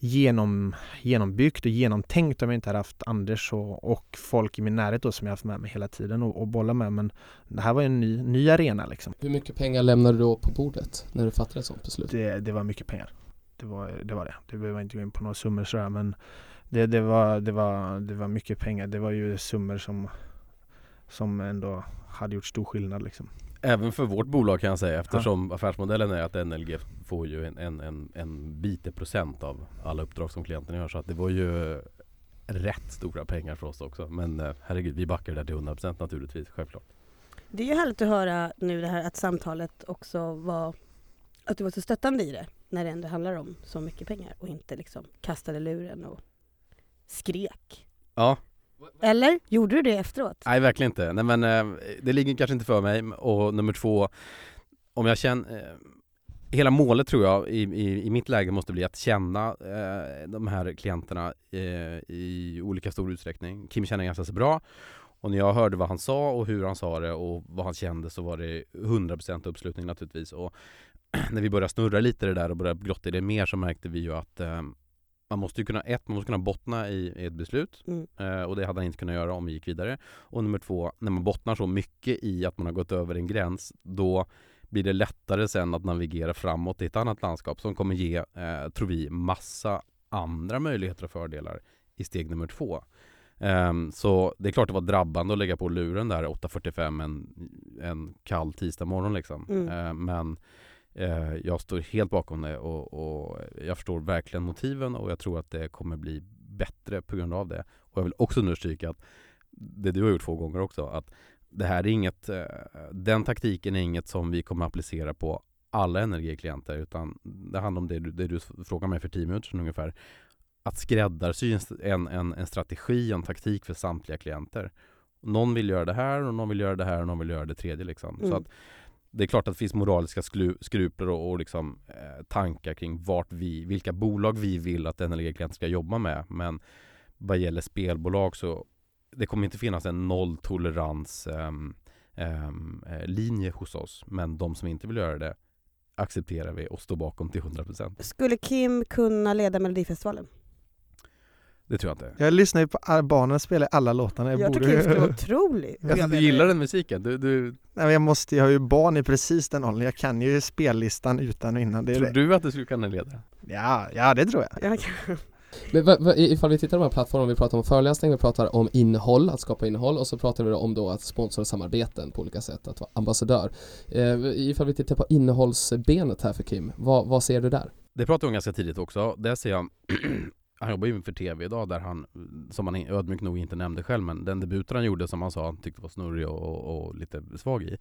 genom, genombyggt och genomtänkt om jag inte hade haft Anders och, och folk i min närhet då, som jag haft med mig hela tiden och, och bollar med, men det här var ju en ny, ny arena liksom. Hur mycket pengar lämnade du då på bordet när du fattade ett sånt beslut? Det, det var mycket pengar. Det var det. Var det. Det behöver inte gå in på några summor sådär, men det, det, var, det, var, det var mycket pengar. Det var ju summor som, som ändå hade gjort stor skillnad liksom. Även för vårt bolag kan jag säga, eftersom ja. affärsmodellen är att N L G får ju en, en, en, en bit procent av alla uppdrag som klienterna gör, så att det var ju rätt stora pengar för oss också. Men herregud, vi backar det där till hundra procent naturligtvis, självklart. Det är ju härligt att höra nu det här att samtalet också var, att du var så stöttande i det när det ändå handlar om så mycket pengar och inte liksom kastade luren och skrek. Ja. Eller? Gjorde du det efteråt? Nej, verkligen inte. Nej, men eh, det ligger kanske inte för mig. Och nummer två, om jag känner... Eh, hela målet tror jag i, i, i mitt läge måste bli att känna eh, de här klienterna eh, i olika stor utsträckning. Kim känner ganska så bra. Och när jag hörde vad han sa och hur han sa det och vad han kände, så var det hundra procent uppslutning naturligtvis. Och när vi började snurra lite det där och började grotta i det mer, så märkte vi ju att... Eh, Man måste ju kunna, ett, man måste kunna bottna i, i ett beslut. Mm. Eh, och det hade han inte kunnat göra om vi gick vidare. Och nummer två, när man bottnar så mycket i att man har gått över en gräns, då blir det lättare sen att navigera framåt i ett annat landskap som kommer ge, eh, tror vi, massa andra möjligheter och fördelar i steg nummer två. Eh, så det är klart det var drabbande att lägga på luren där åtta fyrtiofem en, en kall tisdag morgon liksom. Mm. Eh, men jag står helt bakom det, och, och jag förstår verkligen motiven, och jag tror att det kommer bli bättre på grund av det. Och jag vill också understryka att det du har gjort två gånger också, att det här är inget, den taktiken är inget som vi kommer applicera på alla energiklienter, utan det handlar om det du, det du frågar mig för tio minuter sedan ungefär. Att skräddarsy en, en, en strategi, en taktik för samtliga klienter. Någon vill göra det här och någon vill göra det här och någon vill göra det tredje. Liksom. Mm. Så att det är klart att det finns moraliska sklu, skrupler och, och liksom, eh, tankar kring vart vi, vilka bolag vi vill att energiklienter ska jobba med. Men vad gäller spelbolag så det kommer inte finnas en nolltolerans eh, eh, linje hos oss. Men de som inte vill göra det accepterar vi och står bakom till hundra procent. Skulle Kim kunna leda Melodifestivalen? Det tror jag inte. Jag lyssnar ju på barnen spelar alla låtarna. Jag, jag borde... tycker det är otroligt. Jag du gillar den musiken. Du, du... Nej, jag, måste, jag har ju barn i precis den åldern. Jag kan ju spellistan utan och innan. Det tror det. Du att du skulle kunna leda? Ja, ja det tror jag. jag kan... Men va, va, ifall vi tittar på de här plattformarna, vi pratar om föreläsning, vi pratar om innehåll, att skapa innehåll, och så pratar vi om då att sponsra samarbeten på olika sätt, att vara ambassadör. Eh, ifall vi tittar på innehållsbenet här för Kim, vad, vad ser du där? Det pratade om ganska tidigt också. Där ser jag... Han jobbar ju för tv idag där han, som han ödmjukt nog inte nämnde själv, men den debuten han gjorde som han sa han tyckte var snurrig och, och, och lite svag i.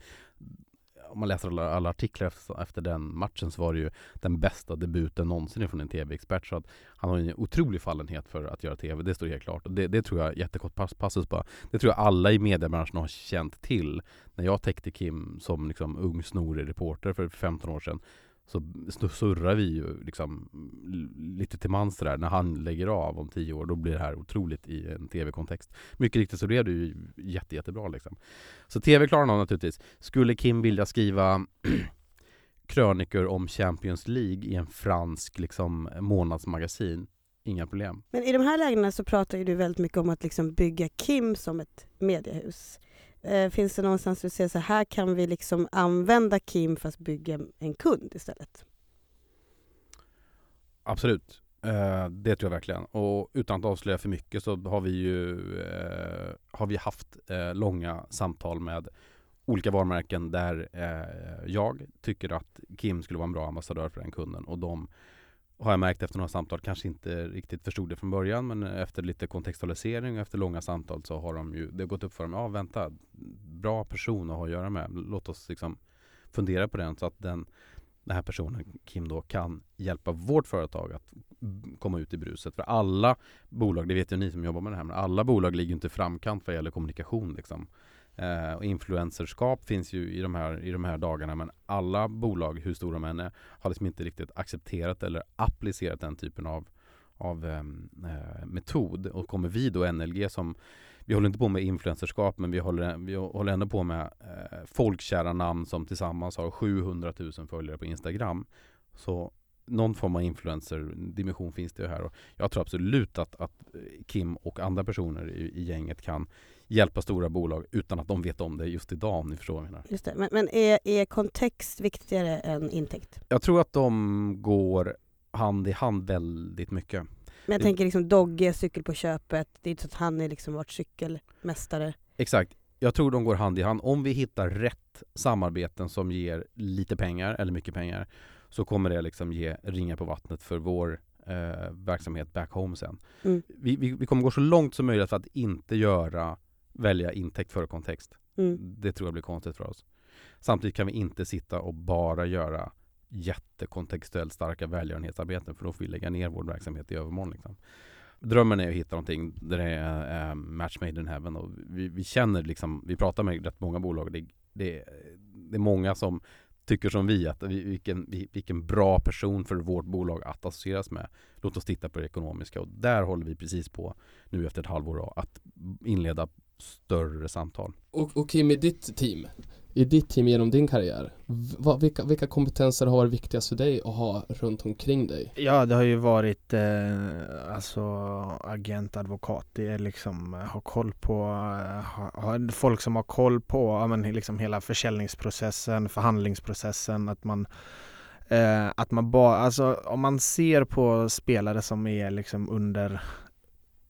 Om man läser alla, alla artiklar efter, efter den matchen så var det ju den bästa debuten någonsin från en tv-expert. Så att han har en otrolig fallenhet för att göra tv, det står helt klart. Och det, det tror jag, jättekort pass, passus bara, det tror jag alla i mediebranschen har känt till. När jag täckte Kim som liksom ung snorig reporter för femton år sedan, så surrar vi ju liksom lite till mans där. När han lägger av om tio år, då blir det här otroligt i en tv-kontext. Mycket riktigt så blev det ju jätte, jättebra liksom. Så tv klarar honom naturligtvis. Skulle Kim vilja skriva krönikor om Champions League i en fransk liksom, månadsmagasin? Inga problem. Men i de här lägena så pratar ju du väldigt mycket om att liksom bygga Kim som ett mediehus. Finns det någonstans du ser så här kan vi liksom använda Kim fast bygga en kund istället? Absolut, det tror jag verkligen. Och utan att avslöja för mycket så har vi ju har vi haft långa samtal med olika varumärken där jag tycker att Kim skulle vara en bra ambassadör för den kunden, och de har jag märkt efter några samtal, kanske inte riktigt förstod det från början, men efter lite kontextualisering och efter långa samtal så har de ju, det har gått upp för dem, ja vänta, bra person att ha att göra med, låt oss liksom fundera på den så att den, den här personen, Kim då, kan hjälpa vårt företag att komma ut i bruset. För alla bolag, det vet ju ni som jobbar med det här, men alla bolag ligger ju inte framkant vad gäller kommunikation liksom. Eh, och influencerskap finns ju i de, här, i de här dagarna, men alla bolag, hur stora de än är, har liksom inte riktigt accepterat eller applicerat den typen av, av eh, metod. Och kommer vi då N L G som, vi håller inte på med influencerskap, men vi håller, vi håller ändå på med eh, folkkära namn som tillsammans har sjuhundratusen följare på Instagram. Så någon form av influencer-dimension finns det ju här. Och jag tror absolut att, att Kim och andra personer i, i gänget kan hjälpa stora bolag utan att de vet om det just idag, om ni förstår vad jag menar. Just det. Men, men är, är kontext viktigare än intäkt? Jag tror att de går hand i hand väldigt mycket. Men jag det... tänker liksom Dogge, cykel på köpet. Det är inte så att han är liksom vårt cykelmästare. Exakt. Jag tror de går hand i hand. Om vi hittar rätt samarbeten som ger lite pengar eller mycket pengar, så kommer det liksom ge ringar på vattnet för vår eh, verksamhet back home sen. Mm. Vi, vi, vi kommer gå så långt som möjligt för att inte göra välja intäkt för kontext. Mm. Det tror jag blir konstigt för oss. Samtidigt kan vi inte sitta och bara göra jättekontextuellt starka välgörenhetsarbeten, för då får vi lägga ner vår verksamhet i övermorgon. Liksom. Drömmen är att hitta någonting där det är eh, match made in heaven. Och vi, vi känner liksom, vi pratar med rätt många bolag. Det, det, det är många som tycker som vi att vi, vilken, vilken bra person för vårt bolag att associeras med. Låt oss titta på det ekonomiska, och där håller vi precis på nu efter ett halvår att inleda större samtal. Och, och Kim, i ditt team, i ditt team genom din karriär, vad, vilka, vilka kompetenser har varit viktigast för dig att ha runt omkring dig? Ja, det har ju varit eh, alltså agent, advokat, det är liksom ha koll på ha, ha, folk som har koll på ja, men, liksom hela försäljningsprocessen, förhandlingsprocessen, att man eh, att man bara, alltså om man ser på spelare som är liksom under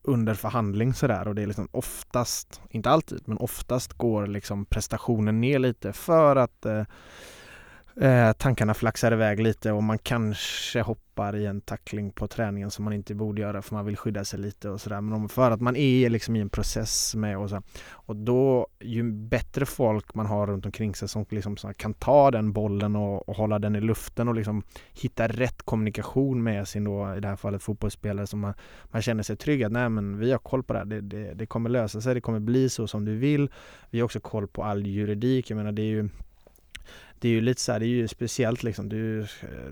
under förhandling sådär, och det är liksom oftast, inte alltid, men oftast går liksom prestationen ner lite för att eh, Eh, tankarna flaxar iväg lite och man kanske hoppar i en tackling på träningen som man inte borde göra för man vill skydda sig lite och sådär. Men om för att man är liksom i en process med och så, och då ju bättre folk man har runt omkring sig som liksom så här, kan ta den bollen och, och hålla den i luften och liksom hitta rätt kommunikation med sin då, i det här fallet fotbollsspelare, som man, man känner sig trygg att nej, men vi har koll på det här, det, det, det kommer lösa sig, det kommer bli så som du vill. Vi har också koll på all juridik, jag menar det är ju Det är ju lite så här, det är ju speciellt liksom, du,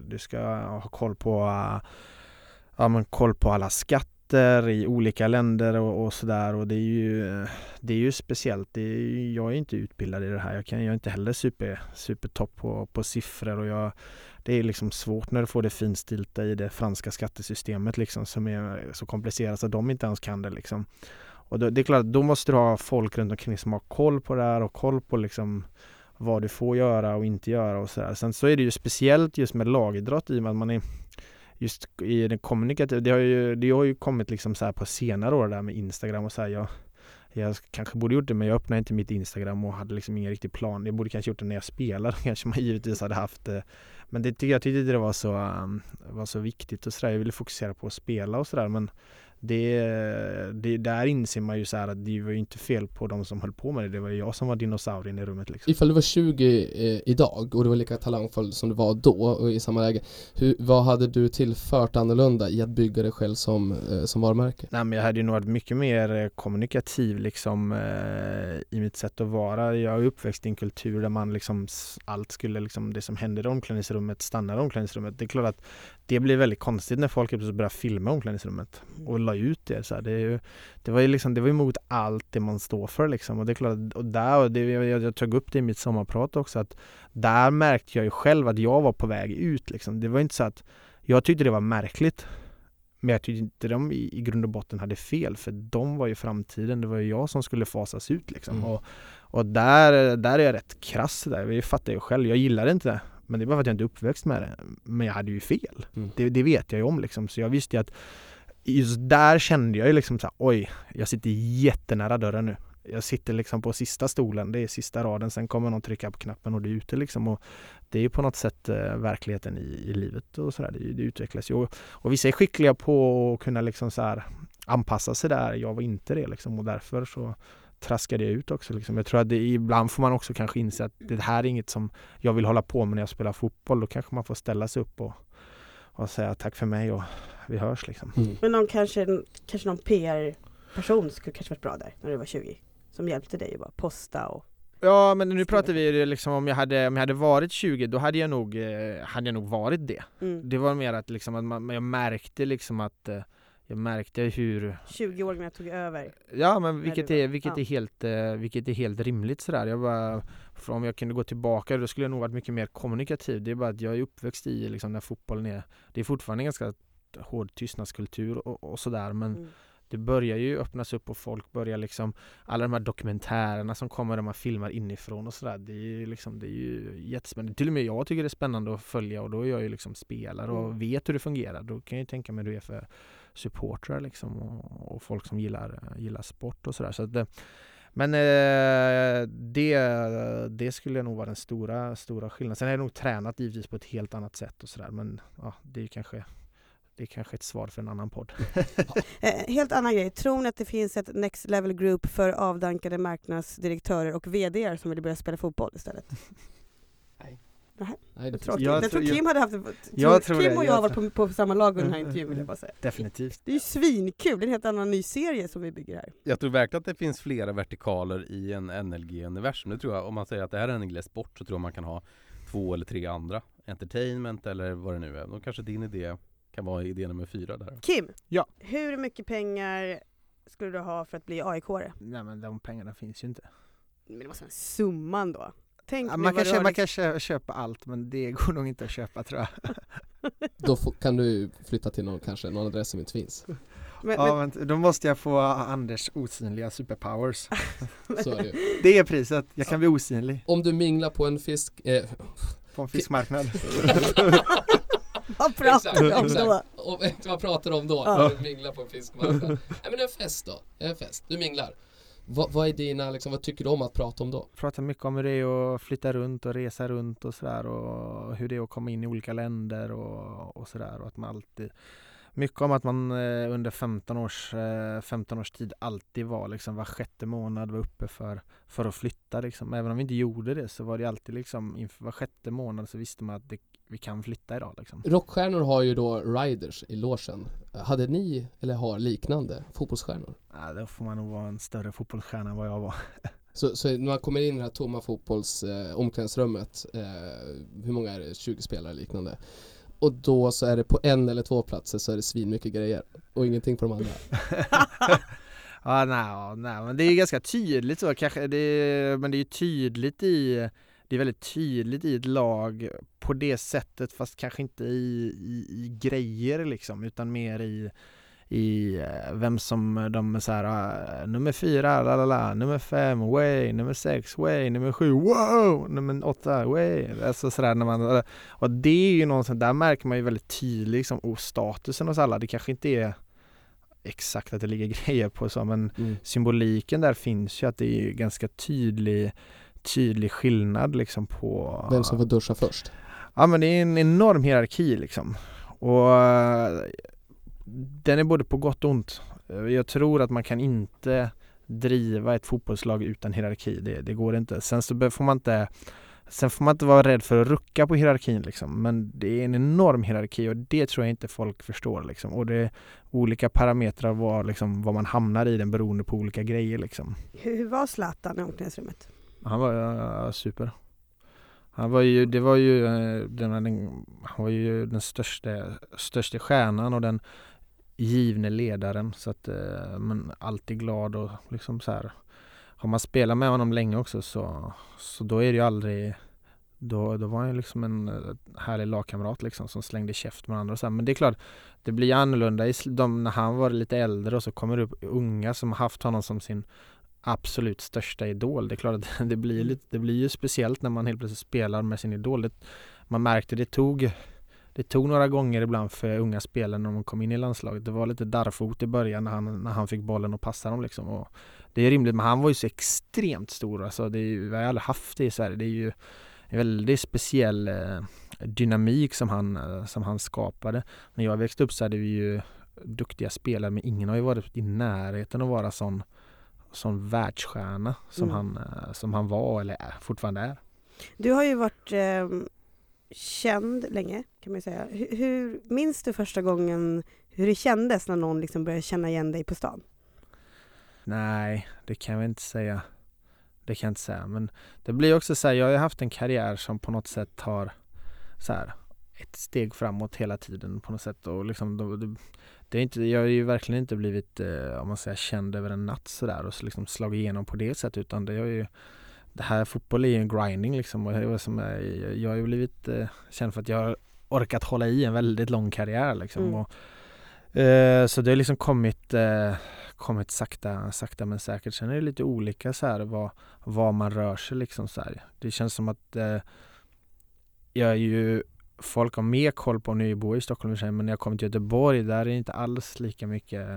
du ska ha koll på, ja, men koll på alla skatter i olika länder och, och sådär, och det är ju, det är ju speciellt, det är ju, jag är inte utbildad i det här, jag, kan, jag är inte heller super, super topp på, på siffror, och jag, det är liksom svårt när du får det finstilta i det franska skattesystemet liksom, som är så komplicerat så att de inte ens kan det liksom. Och då, det är klart, då måste du ha folk runt omkring som har koll på det här och koll på liksom vad du får göra och inte göra och sådär. Sen så är det ju speciellt just med lagidrott i och med att man är just i den kommunikativa, det har ju, det har ju kommit liksom så här på senare år där med Instagram och så här, jag, jag kanske borde gjort det, men jag öppnade inte mitt Instagram och hade liksom ingen riktig plan. Jag borde kanske gjort det när jag spelade, kanske man givetvis hade haft det. Men det, jag tyckte det var så, var så viktigt och sådär, jag ville fokusera på att spela och sådär, men Det, det, där inser man ju så här att det var ju inte fel på de som höll på med det. Det var ju jag som var dinosaurien i rummet liksom. Ifall du var tjugo eh, idag och du var lika talangfull som du var då och i samma läge, hur, vad hade du tillfört annorlunda i att bygga dig själv som, eh, som varumärke? Nej, men jag hade ju nog varit mycket mer kommunikativ liksom, eh, i mitt sätt att vara. Jag är uppväxt i en kultur där man liksom allt skulle liksom, det som hände i omklädningsrummet stannade i omklädningsrummet. Det är klart att det blir väldigt konstigt när folk börjar filma omklädningsrummet och la ut det så här. Det är ju, det var ju liksom, det var emot allt det man står för liksom, och det är klart, och där, och det, jag, jag tog upp det i mitt sommarprat också, att där märkte jag ju själv att jag var på väg ut liksom. Det var inte så att jag tyckte det var märkligt, men jag tyckte inte de i, i grund och botten hade fel, för de var ju framtiden, det var ju jag som skulle fasas ut liksom. Mm. och, och där, där är jag rätt krass där, jag fattar ju själv, jag gillar inte det. Men det är bara för att jag inte uppväxt med det. Men jag hade ju fel. Mm. Det, det vet jag ju om liksom. Så jag visste ju att just där kände jag ju liksom så här, oj, jag sitter jättenära dörren nu. Jag sitter liksom på sista stolen. Det är sista raden. Sen kommer någon trycka på knappen och det är ute liksom. Och det är ju på något sätt eh, verkligheten i, i livet och sådär. Det, det utvecklas ju. Och, och vissa är skickliga på att kunna liksom så här anpassa sig där. Jag var inte det liksom. Och därför så traskade jag ut också liksom. Jag tror att det, ibland får man också kanske inse att det här är inget som jag vill hålla på med när jag spelar fotboll. Då kanske man får ställa sig upp och, och säga tack för mig och vi hörs liksom. Mm. Men någon, kanske, kanske någon P R-person skulle kanske varit bra där när du var tjugo, som hjälpte dig att bara posta och... Ja, men nu pratar vi ju liksom om jag hade, om jag hade varit tjugo, då hade jag nog, hade jag nog varit det. Mm. Det var mer att, liksom, att man, jag märkte liksom att Jag märkte hur... tjugo år när jag tog över. Ja, men vilket är, vilket är, helt, vilket är helt rimligt sådär. Jag bara, om jag kunde gå tillbaka, då skulle jag nog varit mycket mer kommunikativ. Det är bara att jag är uppväxt i liksom, när fotbollen är... Det är fortfarande en ganska hård tystnadskultur och, och sådär, men... Mm. Det börjar ju öppnas upp och folk börjar liksom, alla de här dokumentärerna som kommer där man filmar inifrån och sådär, det är ju liksom, det är ju jättespännande. Till och med jag tycker det är spännande att följa, och då är jag ju liksom spelare och vet hur det fungerar. Då kan jag ju tänka mig att du är för supportrar liksom, och, och folk som gillar, gillar sport och sådär. Så att, men eh, det, det skulle nog vara den stora, stora skillnaden. Sen har jag nog tränat givetvis på ett helt annat sätt och sådär, men ja, det är ju kanske... Det är kanske ett svar för en annan podd. Helt annan grej. Tror ni att det finns ett Next Level Group för avdankade marknadsdirektörer och vd:ar som vill börja spela fotboll istället? Nej. Nej, det jag, tror, jag tror Kim hade haft... Tror, jag tror Kim och jag har varit på, på samma lag under den här intervjun, vill jag bara säga. Definitivt. Det är ju svinkul. Det är en helt annan ny serie som vi bygger här. Jag tror verkligen att det finns flera vertikaler i en N L G-universum. Nu tror jag, om man säger att det här är en N L G sport, så tror jag man kan ha två eller tre andra. Entertainment eller vad det nu är. Då kanske din idé... kan vara idé nummer fyra där. Kim, ja. Hur mycket pengar skulle du ha för att bli A I K-are? Nej, men de pengarna finns ju inte. Men det var en summan då. Tänk ja, man, kan köpa, man kan köpa allt, men det går nog inte att köpa, tror jag. Då får, kan du flytta till någon, kanske, någon adress som inte finns. Men, ja, men, men då måste jag få Anders osynliga superpowers. Så är det ju. Det är priset. Jag kan bli osynlig. Om du minglar på en fisk... Eh, på en fiskmarknad. Vad pratar exakt, om exakt. Då? Och, vad pratar du om då? Ja. Du minglar på en fiskmarknad. Nej, men en fest då. En fest. Du minglar. Vad, vad är dina, liksom, vad tycker du om att prata om då? Jag pratar mycket om hur det är att flytta runt och resa runt och sådär, och hur det är att komma in i olika länder och, och sådär, och att man alltid, mycket om att man eh, under femton års, eh, femton års tid alltid var, liksom, var sjätte månad var uppe för, för att flytta, liksom. Även om vi inte gjorde det så var det alltid, liksom, inför var sjätte månad så visste man att det, vi kan flytta idag, liksom. Rockstjärnor har ju då riders i logen. Hade ni, eller har, liknande fotbollsstjärnor? Ja, då får man nog vara en större fotbollsstjärna än vad jag var. Så, så när man kommer in i det här tomma fotbollsomklädningsrummet, eh, eh, hur många är det? tjugo spelare liknande. Och då så är det på en eller två platser så är det svinmycket grejer och ingenting på de andra. Ja, nej, nej, men det är ju ganska tydligt så kanske det, men det är ju tydligt i det är väldigt tydligt i ett lag på det sättet, fast kanske inte i, i, i grejer, liksom, utan mer i i vem som de är så här, nummer fyra, la la la, nummer fem, way, nummer sex, way, nummer sju, wow, nummer åtta, way, alltså sådär när man, och det är ju någonting, där märker man ju väldigt tydligt, liksom, och statusen hos alla, det kanske inte är exakt att det ligger grejer på så, men mm. symboliken där finns ju, att det är ju ganska tydlig tydlig skillnad, liksom, på vem som får duscha först. Ja, men det är en enorm hierarki, liksom, och den är både på gott och ont. Jag tror att man kan inte driva ett fotbollslag utan hierarki. Det, det går inte. Sen så får man inte sen får man inte vara rädd för att rucka på hierarkin, liksom. Men det är en enorm hierarki och det tror jag inte folk förstår, liksom. Och det är olika parametrar var, liksom, vad man hamnar i den beroende på olika grejer, liksom. Hur var Zlatan i omklädningsrummet? Han var ja, super. Han var ju det var ju den, den han var ju den största största stjärnan och den givne ledaren, så att man alltid glad och, liksom, så här. Har man spelat med honom länge också så så då är det ju aldrig då då var han ju, liksom, en härlig lagkamrat, liksom, som slängde käft med andra och så här. Men det är klart det blir annorlunda i de, när han var lite äldre och så kommer det upp unga som har haft honom som sin absolut största idol. Det är klart att det blir lite det blir ju speciellt när man helt plötsligt spelar med sin idol. Det, man märkte det tog det tog några gånger ibland för unga spelare när de kom in i landslaget. Det var lite darrfot i början när han när han fick bollen och passade dem, liksom, och det är rimligt, men han var ju så extremt stor, alltså det är ju, vi har aldrig haft det i Sverige. Det är ju en väldigt speciell dynamik som han som han skapade. När jag växte upp så hade vi ju duktiga spelare, men ingen har ju varit i närheten att vara sån som världsstjärna som, mm. han, som han var eller är, fortfarande är. Du har ju varit eh, känd länge, kan man säga. Hur, hur minns du första gången hur det kändes när någon, liksom, började känna igen dig på stan? Nej, det kan jag inte säga. Det kan jag inte säga. Men det blir också så här, jag har ju haft en karriär som på något sätt har så här, ett steg framåt hela tiden på något sätt. Och, liksom, då, då, det är inte, jag har ju verkligen inte blivit eh, om man säger känd över en natt så där och så, liksom, slagit igenom på det sättet, utan det är ju det här, fotboll är ju en grinding, liksom, och jag, som jag, jag har ju blivit eh, känd för att jag har orkat hålla i en väldigt lång karriär, liksom, mm. och, eh, så det har, liksom, kommit eh, kommit sakta sakta men säkert. Sen är det lite olika så här vad vad man rör sig, liksom, så här. Det känns som att eh, jag är ju folk har mer koll på när jag bor i Stockholm, men när jag kommer till Göteborg där är det inte alls lika mycket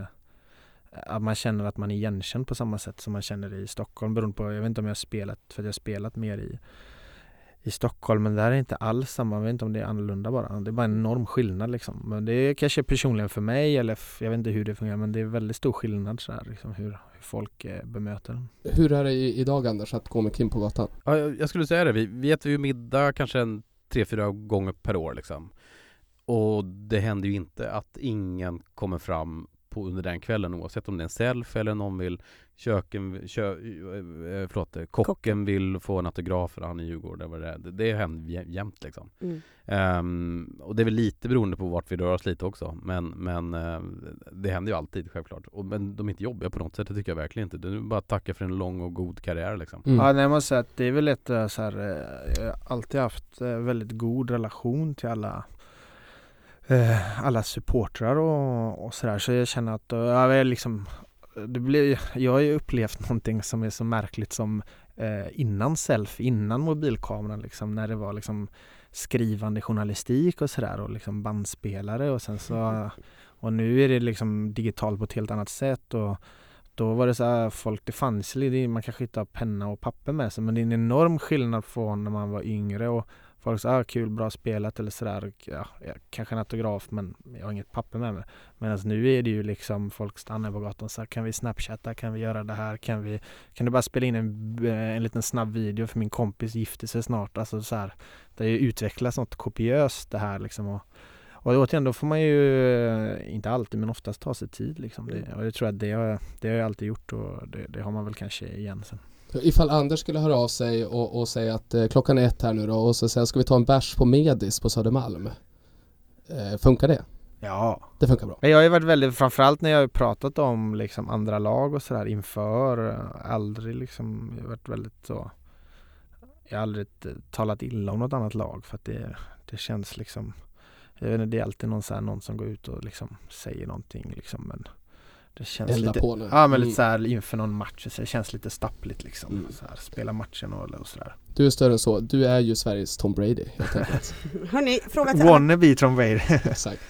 att man känner att man är igenkänd på samma sätt som man känner i Stockholm, beroende på, jag vet inte om jag har spelat, för att jag har spelat mer i, i Stockholm, men där är det inte alls samma, jag vet inte om det är annorlunda bara, det är bara en enorm skillnad, liksom. Men det är kanske personligen för mig, eller jag vet inte hur det fungerar, men det är väldigt stor skillnad så här, liksom, hur, hur folk eh, bemöter dem. Hur är det idag, Anders, att gå med Kim på gatan? Ja, jag skulle säga det, vi, vi äter ju middag kanske en tre, fyra gånger per år, liksom. Och det händer ju inte att ingen kommer fram på, under den kvällen, oavsett om det är en self eller någon vill, köken, kö, förlåt, kocken vill få en autograf för han i Djurgården. Vad det, är. Det, det händer jämt, liksom. Mm. Um, och det är väl lite beroende på vart vi rör oss lite också. Men, men uh, det händer ju alltid, självklart. Och, men de är inte jobbiga på något sätt, det tycker jag verkligen inte. Du bara tacka för en lång och god karriär, liksom. Mm. Ja, nej, jag måste säga att det är väl ett så här, jag har alltid haft väldigt god relation till alla alla supportrar och, och sådär, så jag känner att jag, liksom, det blir, jag har ju upplevt någonting som är så märkligt som eh, innan self, innan mobilkameran, liksom, när det var, liksom, skrivande journalistik och sådär och, liksom, bandspelare och sen så och nu är det, liksom, digitalt på ett helt annat sätt och då var det så här, folk, det fanns lite, man kanske inte har penna och papper med sig, men det är en enorm skillnad från när man var yngre och folk sa, ah, kul, bra spelat eller sådär, ja, kanske en autograf, men jag har inget papper med mig. Medan nu är det ju liksom, folk stannar på gatan och säger, kan vi snapchatta, kan vi göra det här, kan vi, kan du bara spela in en, en liten snabb video för min kompis gifter sig snart, alltså så här, det är ju utvecklas något kopiöst det här liksom, och Och återigen, då får man ju, inte alltid men oftast, ta sig tid. Liksom. Det, och det tror jag det har, det har jag alltid gjort, och det, det har man väl kanske igen sen. Ifall Anders skulle höra av sig och, och säga att eh, klockan är ett här nu då, och så sen ska vi ta en bärs på Medis på Södermalm. Eh, funkar det? Ja. Det funkar bra. Jag har ju varit väldigt, framförallt när jag har pratat om liksom, andra lag och sådär inför, aldrig liksom, jag har varit väldigt så, jag har aldrig talat illa om något annat lag, för att det, det känns liksom, jag vet inte, det är alltid någon, så här, någon som går ut och liksom säger någonting liksom, men det känns Elda lite, på ja, men lite så här, inför någon match så det känns lite stappligt liksom, mm. så här, spela matchen och, och sådär. Du är större än så, du är ju Sveriges Tom Brady. Hörrni, fråga till wannabe Tom Brady. Exakt.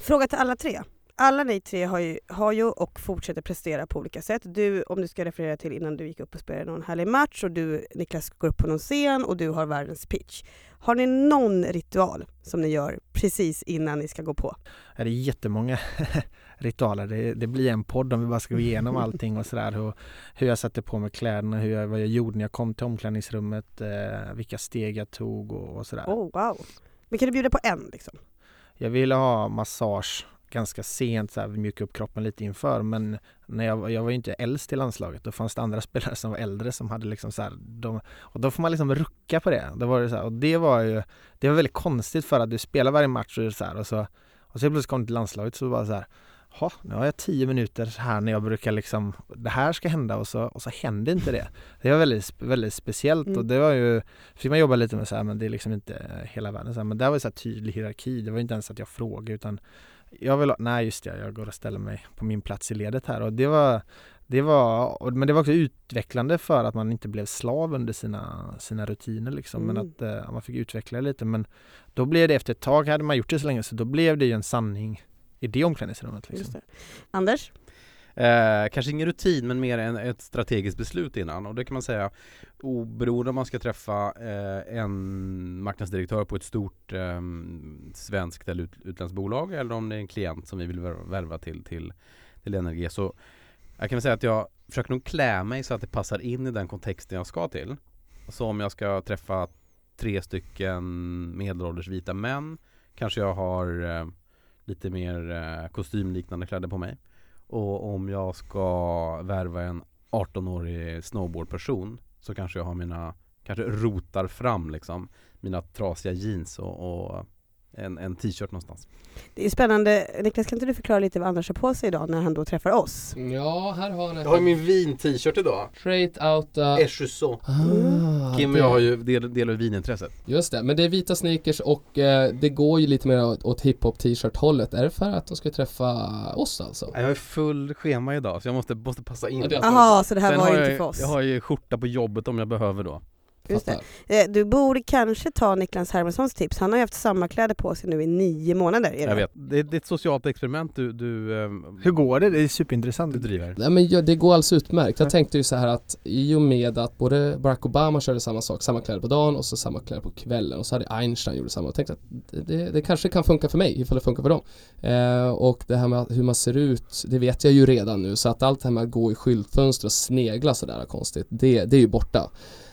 Fråga till alla tre. Alla ni tre har ju, har ju och fortsätter prestera på olika sätt. Du, om du ska referera till innan du gick upp och spelade någon härlig match, och du, Niklas, går upp på någon scen och du har världens pitch. Har ni någon ritual som ni gör precis innan ni ska gå på? Det är jättemånga ritualer. Det, det blir en podd om vi bara ska gå igenom allting och sådär. Hur, hur jag satte på mig kläderna, hur jag, vad jag gjorde när jag kom till omklädningsrummet, eh, vilka steg jag tog och, och sådär. Oh, wow. Men kan du bjuda på en liksom? Jag ville ha massage ganska sent, så här, mjuka upp kroppen lite inför, men när jag, jag var ju inte äldst i landslaget, då fanns det andra spelare som var äldre som hade liksom så här, de, och då får man liksom rucka på det. Då var det så här, och det var ju det var väldigt konstigt, för att du spelar varje match och så här, och så och så plötsligt kom det till landslaget, så var det så här, ja, nu har jag tio minuter här när jag brukar liksom, det här ska hända, och så, och så hände inte det. Det var väldigt, väldigt speciellt, mm. och det var ju, fick man jobba lite med så här, men det är liksom inte hela världen så här, men där var ju så här tydlig hierarki, det var inte ens att jag frågade, utan jag vill, nej just det, jag går och ställer mig på min plats i ledet här, och det var, det var, men det var också utvecklande för att man inte blev slav under sina, sina rutiner liksom, mm. men att ja, man fick utveckla lite, men då blev det efter ett tag, hade man gjort det så länge, så då blev det ju en sanning i det omklädningsrummet liksom. Just det. Anders? Eh, kanske ingen rutin, men mer en, ett strategiskt beslut innan, och det kan man säga oberoende om man ska träffa eh, en marknadsdirektör på ett stort eh, svenskt eller ut, utländskt bolag, eller om det är en klient som vi vill värva till, till, till N R G, så jag kan väl säga att jag försöker nog klä mig så att det passar in i den kontexten jag ska till. Så om jag ska träffa tre stycken medelålders vita män, kanske jag har eh, lite mer eh, kostymliknande kläder på mig. Och om jag ska värva en arton-årig snowboardperson, så kanske jag har mina, kanske rotar fram liksom, mina trasiga jeans och, och en, en t-shirt någonstans. Det är spännande. Niklas, kan inte du förklara lite vad Anders har på sig idag när han då träffar oss? Ja, här har han. Jag har min vin-t-shirt idag. Straight out uh... Eschuson. Ah, Kim och jag har ju del, del av vinintresset. Just det, men det är vita sneakers och eh, det går ju lite mer åt, åt hiphop-t-shirt-hållet. Är det för att de ska träffa oss alltså? Jag har full schema idag, så jag måste, måste passa in. Jaha, så det här sen var inte för oss. Jag har ju skjorta på jobbet om jag behöver då. Just det. Du borde kanske ta Niklas Hermanssons tips. Han har ju haft samma kläder på sig nu i nio månader. Är det? Jag vet. Det är, det är ett socialt experiment. Du, du, um... Hur går det? Det är superintressant du driver. Nej, men ja, det går alls utmärkt. Jag tänkte ju så här att i och med att både Barack Obama körde samma sak, samma kläder på dagen och så samma kläder på kvällen, och så hade Einstein gjort samma. Jag tänkte att det, det kanske kan funka för mig ifall det funkar för dem. Eh, och det här med hur man ser ut, det vet jag ju redan nu. Så att allt det här med att gå i skyltfönster och snegla sådär konstigt, det, det är ju borta.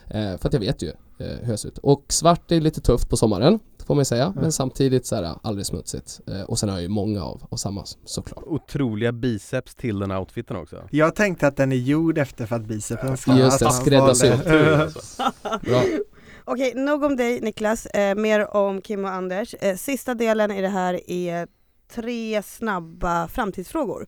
Eh, för att jag vet ju eh, hur jag ser ut. Och svart är lite tufft på sommaren, får man säga. Mm. Men samtidigt så här, aldrig smutsigt. Eh, och sen har jag ju många av, och samma såklart. Otroliga biceps till den här outfiten också. Jag tänkte att den är gjord efter för att bicepsen ska... Just det, skräddas ut. Okej, nog om dig Niklas. Eh, mer om Kim och Anders. Eh, sista delen i det här är tre snabba framtidsfrågor.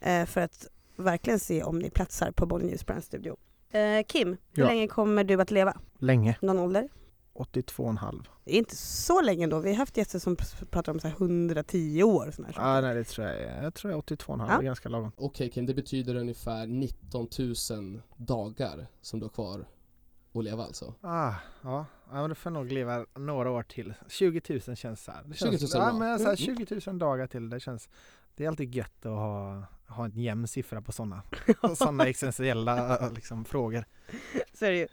Eh, för att verkligen se om ni platsar på Bonnier News Brand Studio. Uh, Kim, hur ja. länge kommer du att leva? Länge. Någon ålder? åttiotvå och en halv. Det är inte så länge då. Vi har haft gäster som pratar om så här hundratio år. Sån här. Ah, nej, det tror jag. Jag tror jag åttiotvå och en halv ja. är ganska lagom. Okej, okay, Kim, det betyder ungefär nitton tusen dagar som du har kvar att leva alltså. Ah, ja, men då får jag nog leva några år till. tjugo tusen känns så här. Det känns, tjugo tusen ja, men så här, tjugo tusen dagar till, det känns... Det är alltid gött att ha, ha en jämn siffra på sådana såna existentiella liksom, frågor. Så är det ju.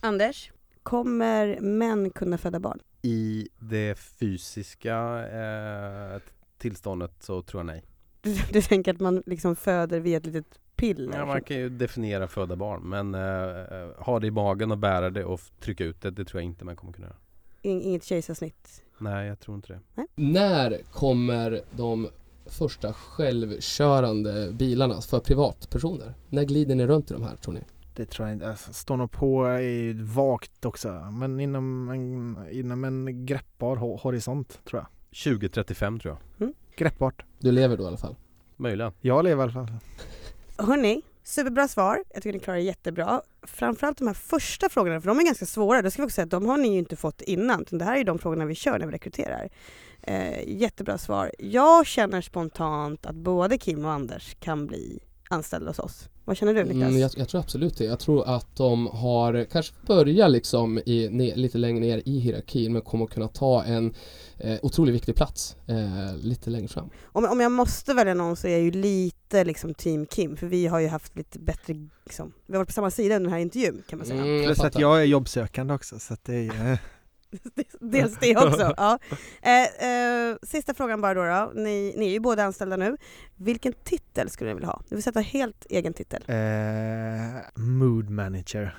Anders, kommer män kunna föda barn? I det fysiska eh, tillståndet så tror jag nej. Du, du tänker att man liksom föder via ett litet piller? Ja, man kan ju definiera föda barn, men eh, ha det i magen och bära det och trycka ut det, det tror jag inte man kommer kunna göra. Inget kejsarsnitt? Nej, jag tror inte det. Nej. När kommer de första självkörande bilarna för privatpersoner? När glider ni runt i de här, tror ni? Det tror jag inte. Alltså, står nog på är vagt också. Men inom en, inom en greppbar horisont, tror jag. tjugo trettiofem, tror jag. Mm. Greppbart. Du lever då i alla fall? Möjligen. Jag lever i alla fall. Hörrni, superbra svar. Jag tycker ni klarar det jättebra. Framförallt de här första frågorna, för de är ganska svåra. Då ska vi också säga att de har ni ju inte fått innan. Det här är ju de frågorna vi kör när vi rekryterar. Eh, jättebra svar. Jag känner spontant att både Kim och Anders kan bli anställda hos oss. Vad känner du, Niklas? Mm, jag, jag tror absolut det. Jag tror att de har kanske börjar liksom i, ne, lite längre ner i hierarkin, men kommer att kunna ta en eh, otroligt viktig plats eh, lite längre fram. Om, om jag måste välja någon så är jag ju lite liksom team Kim, för vi har ju haft lite bättre liksom, vi har varit på samma sida under den här intervjun, kan man säga. Mm, Plus att jag är jobbsökande också, så att det är... Eh... Dels det också, ja. eh, eh, Sista frågan bara då, då. Ni, ni är ju båda anställda nu. Vilken titel skulle ni vilja ha? Du vill sätta helt egen titel. eh, Mood manager,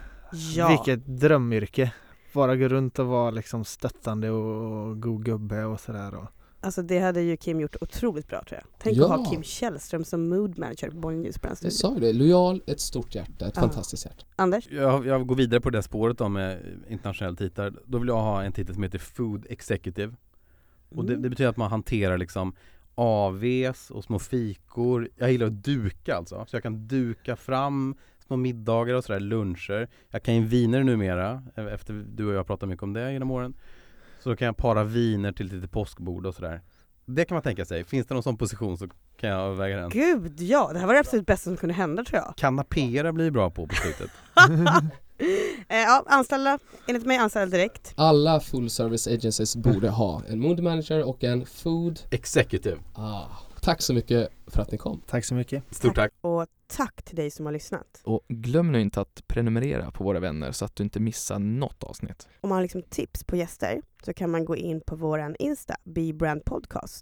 ja. Vilket drömyrke. Bara gå runt och vara liksom stöttande och, och god gubbe och sådär och... Alltså det hade ju Kim gjort otroligt bra, tror jag. Tänk ja. att ha Kim Källström som mood manager på Bonnier News Brand Studio. Jag sa ju det, lojal, ett stort hjärta, ett ah. fantastiskt hjärta. Anders? Jag, jag går vidare på det spåret då med internationella titlar. Då vill jag ha en titel som heter Food Executive. Och det, det betyder att man hanterar liksom A Vs och små fikor. Jag gillar att duka alltså. Så jag kan duka fram små middagar och sådär, luncher. Jag kan ju viner numera, efter du och jag pratat mycket om det genom åren. Så då kan jag para viner till lite påskbord och sådär. Det kan man tänka sig. Finns det någon sån position så kan jag överväga den. Gud, ja. Det här var det absolut bästa som kunde hända, tror jag. Kanapera blir bra på på slutet. eh, ja, anställda. Enligt mig anställda direkt. Alla full service agencies borde ha en mood manager och en food executive. Ah. Tack så mycket för att ni kom. Tack så mycket. Stort tack. Och tack till dig som har lyssnat. Och glöm nu inte att prenumerera på Våra Vänner så att du inte missar något avsnitt. Om man har liksom tips på gäster så kan man gå in på våran Insta, Be Brand Podcast.